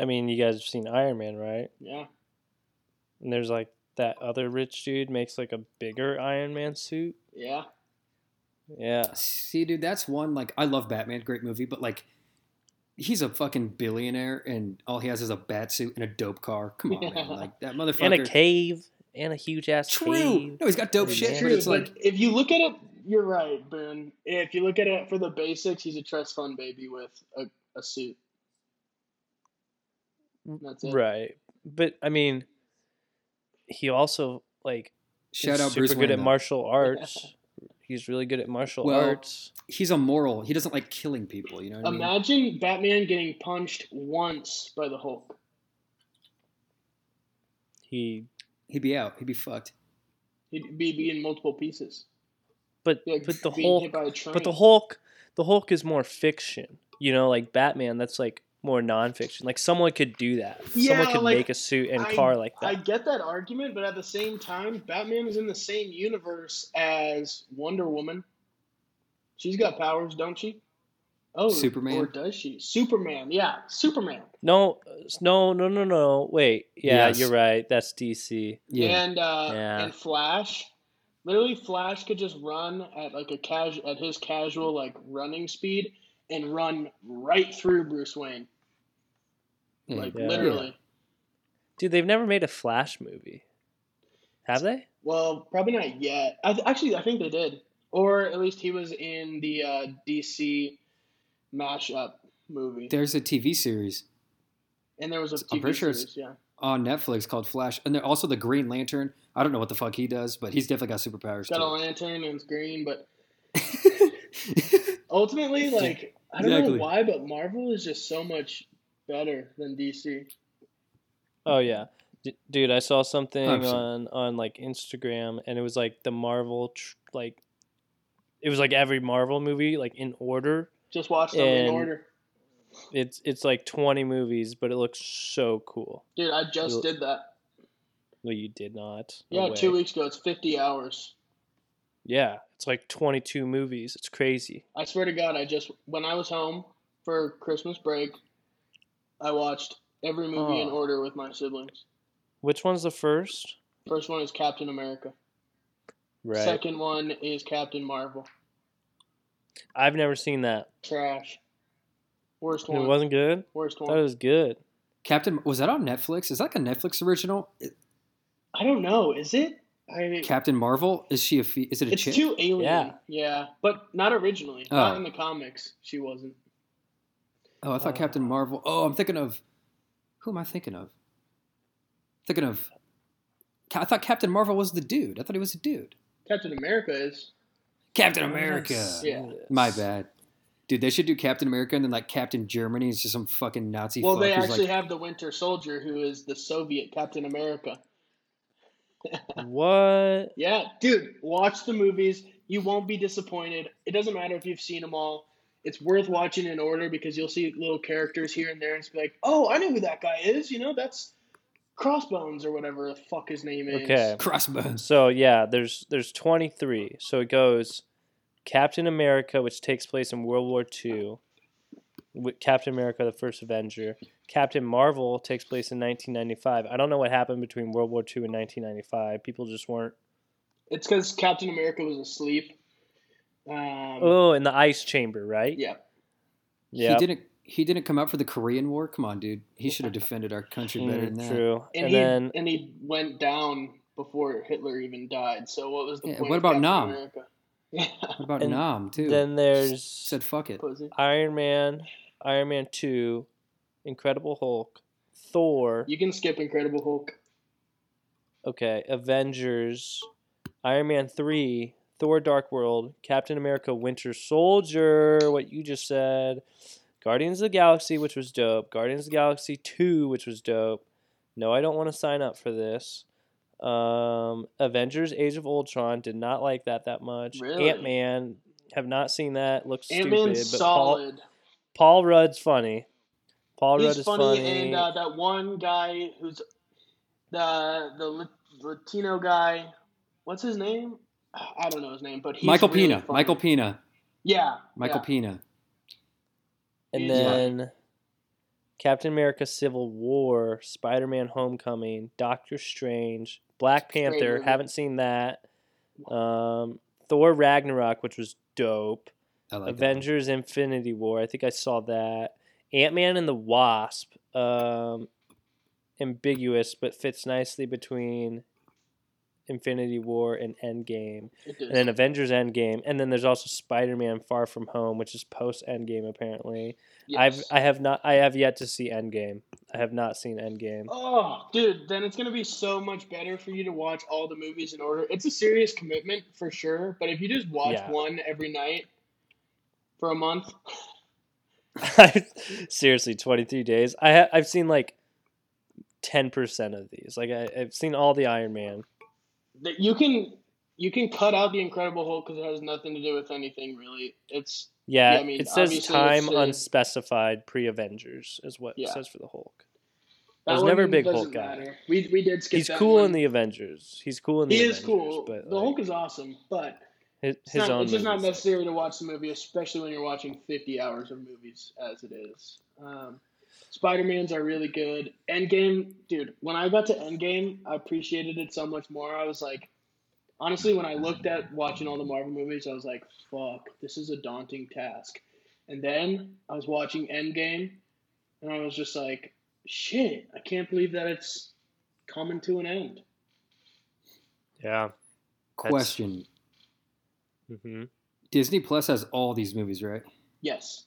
I mean, you guys have seen Iron Man, right? Yeah. And there's like that other rich dude makes like a bigger Iron Man suit. Yeah. Yeah. See, dude, that's one, like, I love Batman, great movie, but like, he's a fucking billionaire, and all he has is a bat suit and a dope car. Come on, yeah. man. Like, that motherfucker. And a cave. And a huge-ass True. Cave. No, he's got dope shit. True, but it's like, like, if you look at it, you're right, Boone. If you look at it for the basics, he's a trust fund baby with a, a suit. That's it. Right. But, I mean, he also, like, Shout is out super Bruce good Wayne, at though. Martial arts. He's really good at martial well, arts. He's immoral. He doesn't like killing people, you know what Imagine I mean? Batman getting punched once by the Hulk. He... He'd be out. He'd be fucked. He'd be, be in multiple pieces. But like but the Hulk, but the Hulk, the Hulk is more fiction. You know, like Batman, that's like more nonfiction. Like someone could do that. Yeah, someone could like, make a suit and I, car like that. I get that argument, but at the same time, Batman is in the same universe as Wonder Woman. She's got powers, don't she? Oh, Superman. Or does she? Superman, yeah, Superman. No, no, no, no, no. Wait, yeah, yes. You're right. That's D C. Yeah. And uh, yeah. and Flash, literally, Flash could just run at like a casual at his casual like running speed and run right through Bruce Wayne. Like yeah. literally, dude. They've never made a Flash movie, have they? Well, probably not yet. I th- actually, I think they did, or at least he was in the uh, D C. Mashup movie. There's a T V series, and there was a T V I'm pretty sure series, it's yeah. on Netflix called Flash, and there also the Green Lantern. I don't know what the fuck he does, but he's definitely got superpowers. Got too. A lantern and it's green, but ultimately, like I don't exactly. know why, but Marvel is just so much better than D C. Oh yeah, D- dude, I saw something one hundred percent on on like Instagram, and it was like the Marvel tr- like it was like every Marvel movie like in order. Just watch them and in order. It's it's like twenty movies, but it looks so cool. Dude, I just it, did that. No, you did not. No yeah, way. Two weeks ago. It's fifty hours. Yeah, it's like twenty-two movies. It's crazy. I swear to God, I just when I was home for Christmas break, I watched every movie oh. in order with my siblings. Which one's the first? First one is Captain America. Right. Second one is Captain Marvel. I've never seen that. Trash. Worst one. It wasn't good? Worst one. That was good. Captain, was that on Netflix? Is that like a Netflix original? I don't know. Is it? I, Captain Marvel? Is she a fe- Is it a it's chick? It's too alien. Yeah. yeah. But not originally. Oh. Not in the comics. She wasn't. Oh, I thought uh, Captain Marvel. Oh, I'm thinking of. Who am I thinking of? I'm thinking of. I thought Captain Marvel was the dude. I thought he was a dude. Captain America is. Captain America. Yeah. My bad. Dude, they should do Captain America and then like Captain Germany is just some fucking Nazi Well, fuck they actually like, have the Winter Soldier who is the Soviet Captain America. What? Yeah, dude, watch the movies. You won't be disappointed. It doesn't matter if you've seen them all. it's worth watching in order because you'll see little characters here and there and it's like, oh, I know who that guy is. You know, that's Crossbones or whatever the fuck his name is. Okay. Crossbones. So, yeah, there's there's twenty-three. So it goes Captain America, which takes place in World War Two. With Captain America, the first Avenger. Captain Marvel takes place in nineteen ninety-five. I don't know what happened between World War Two and nineteen ninety-five. People just weren't. It's because Captain America was asleep. Um, oh, in the ice chamber, right? Yeah. Yeah. He didn't. He didn't come up for the Korean War. Come on, dude. He should have defended our country better mm, than that. True. And, and he, then and he went down before Hitler even died. So what was the yeah, point? What about of Nam? America? Yeah. What about and Nam too? Then there's said fuck it. Iron Man, Iron Man Two, Incredible Hulk, Thor. You can skip Incredible Hulk. Okay, Avengers, Iron Man Three. Thor Dark World, Captain America Winter Soldier, what you just said, Guardians of the Galaxy, which was dope, Guardians of the Galaxy two, which was dope. No, I don't want to sign up for this. Um, Avengers Age of Ultron, did not like that that much. Really? Ant-Man, have not seen that, looks Ant-Man's stupid. But solid. Paul, Paul Rudd's funny. Paul He's Rudd is funny. funny. And uh, that one guy who's the, the Latino guy, what's his name? I don't know his name, but he's Michael really Pena. Funny. Michael Pena. Yeah. Michael yeah. Pena. And yeah. then Captain America Civil War, Spider-Man Homecoming, Doctor Strange, Black Panther. Strange. Haven't seen that. Um, Thor Ragnarok, which was dope. I like Avengers that. Infinity War. I think I saw that. Ant-Man and the Wasp. Um, ambiguous, but fits nicely between Infinity War and Endgame, and then Avengers Endgame, and then there's also Spider-Man Far From Home, which is post Endgame apparently. Yes. I've I have not I have yet to see Endgame. I have not seen Endgame. Oh, dude, then it's gonna be so much better for you to watch all the movies in order. It's a serious commitment for sure, but if you just watch yeah. one every night for a month, seriously, twenty-three days. I ha- I've seen like ten percent of these. Like I, I've seen all the Iron Man. That you can you can cut out the Incredible Hulk because it has nothing to do with anything really. It's yeah. yeah I mean, it says time uh, unspecified pre Avengers is what yeah. it says for the Hulk. That I was never a big Hulk matter. guy. We we did skip. He's that cool one. in the Avengers. He's cool in the. He Avengers, is cool. But the like, Hulk is awesome, but his, his not, own. It's just not necessary to watch the movie, especially when you're watching fifty hours of movies as it is. Um, Spider-Man's are really good. Endgame, dude, when I got to Endgame, I appreciated it so much more. I was like, honestly, when I looked at watching all the Marvel movies, I was like, fuck, this is a daunting task. And then I was watching Endgame, and I was just like, shit, I can't believe that it's coming to an end. Yeah. Question. Mm-hmm. Disney Plus has all these movies, right? Yes.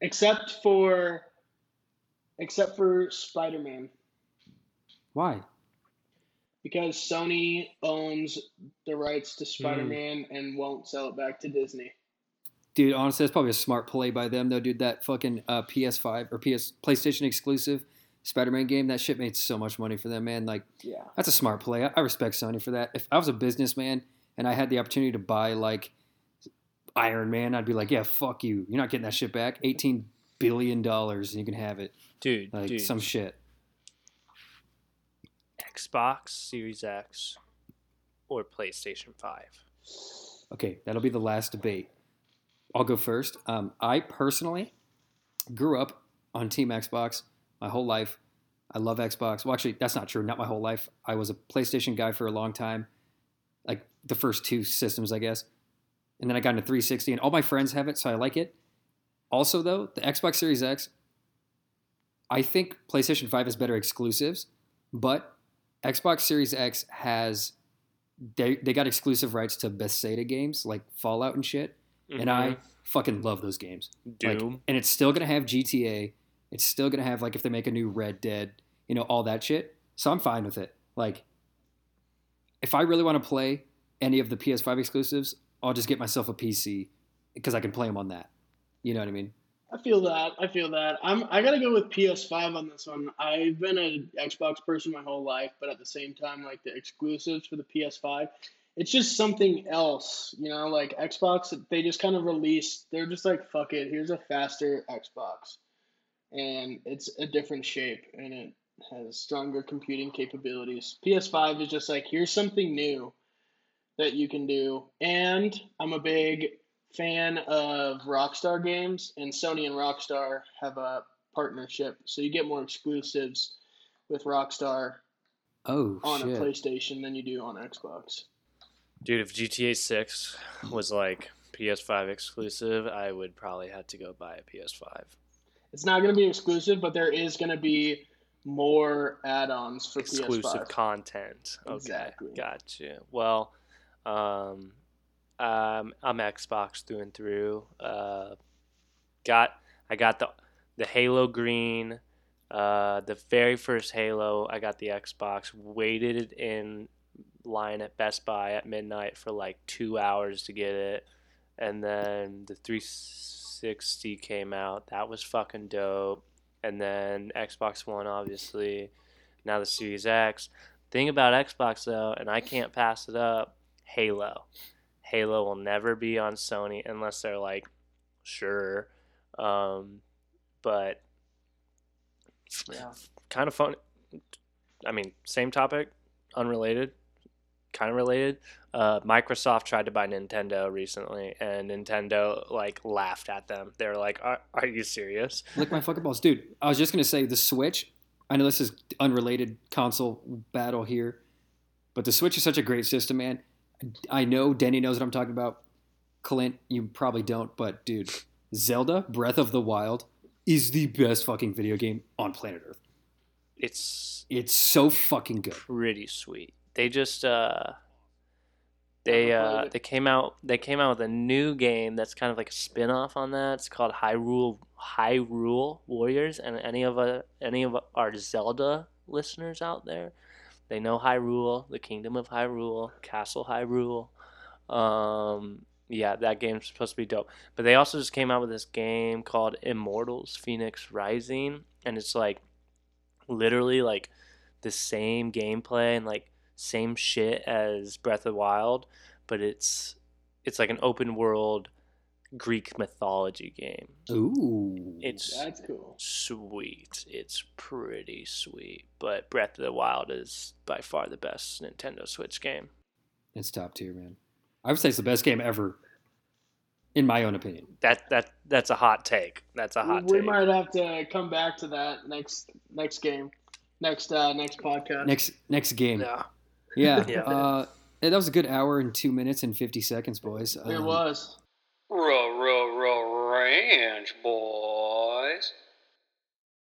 Except for... Except for Spider-Man. Why? Because Sony owns the rights to Spider-Man mm. and won't sell it back to Disney. Dude, honestly, that's probably a smart play by them, though, dude. That fucking uh, P S five or P S PlayStation exclusive Spider-Man game, that shit made so much money for them, man. Like, yeah. That's a smart play. I, I respect Sony for that. If I was a businessman and I had the opportunity to buy, like, Iron Man, I'd be like, yeah, fuck you. You're not getting that shit back. eighteen billion dollars and you can have it. Dude, like dude. some shit. Xbox Series X or PlayStation five. Okay, that'll be the last debate. I'll go first. Um, I personally grew up on Team Xbox my whole life. I love Xbox. Well, actually, that's not true. Not my whole life. I was a PlayStation guy for a long time. Like the first two systems, I guess. And then I got into three sixty and all my friends have it, so I like it. Also, though, the Xbox Series X, I think PlayStation five has better exclusives, but Xbox Series X has, they, they got exclusive rights to Bethesda games, like Fallout and shit, mm-hmm. and I fucking love those games. Doom. Like, and it's still going to have G T A, it's still going to have, like, if they make a new Red Dead, you know, all that shit, so I'm fine with it. Like, if I really want to play any of the P S five exclusives, I'll just get myself a P C, because I can play them on that. You know what I mean? I feel that. I feel that. I'm. I gotta go with P S five on this one. I've been an Xbox person my whole life, but at the same time, like the exclusives for the P S five, it's just something else, you know, like Xbox, they just kind of released, they're just like, fuck it, here's a faster Xbox. And it's a different shape, and it has stronger computing capabilities. P S five is just like, here's something new that you can do. And I'm a big fan of Rockstar games, and Sony and Rockstar have a partnership, so you get more exclusives with Rockstar oh, on shit. a PlayStation than you do on Xbox. Dude, if G T A six was like P S five exclusive, I would probably have to go buy a P S five. It's not going to be exclusive, but there is going to be more add-ons for exclusive P S five. Exclusive content. Okay, exactly. Gotcha. Well, um, um, I'm Xbox through and through. Uh, got I got the the Halo Green, uh, the very first Halo. I got the Xbox. Waited it in line at Best Buy at midnight for like two hours to get it, and then the three sixty came out. That was fucking dope. And then Xbox One, obviously, now the Series X. Thing about Xbox though, and I can't pass it up, Halo. Halo will never be on Sony unless they're like, sure, um, but yeah, kind of fun. I mean, same topic, unrelated. Kind of related. Uh, Microsoft tried to buy Nintendo recently, and Nintendo like laughed at them. They were like, "Are, are you serious?" Lick my fucking balls, dude. I was just gonna say the Switch. I know this is unrelated console battle here, but the Switch is such a great system, man. I know Denny knows what I'm talking about. Clint, you probably don't, but dude, Zelda Breath of the Wild is the best fucking video game on planet Earth. It's it's so fucking good. Pretty sweet. They just uh, they uh, they came out they came out with a new game that's kind of like a spin-off on that. It's called Hyrule Hyrule Warriors, and any of uh, any of our Zelda listeners out there, they know Hyrule, the Kingdom of Hyrule, Castle Hyrule. Um, yeah, that game's supposed to be dope. But they also just came out with this game called Immortals Fenyx Rising, and it's like literally like the same gameplay and like same shit as Breath of the Wild, but it's it's like an open world Greek mythology game. Ooh, it's that's cool. Sweet, it's pretty sweet. But Breath of the Wild is by far the best Nintendo Switch game. It's top tier, man. I would say it's the best game ever, in my own opinion. That that that's a hot take. That's a hot. We take. We might have to come back to that next next game, next uh, next podcast, next next game. Yeah. Yeah, yeah. Uh, that was a good hour and two minutes and fifty seconds, boys. It um, was. Ruh, ruh, ruh, ranch, boy.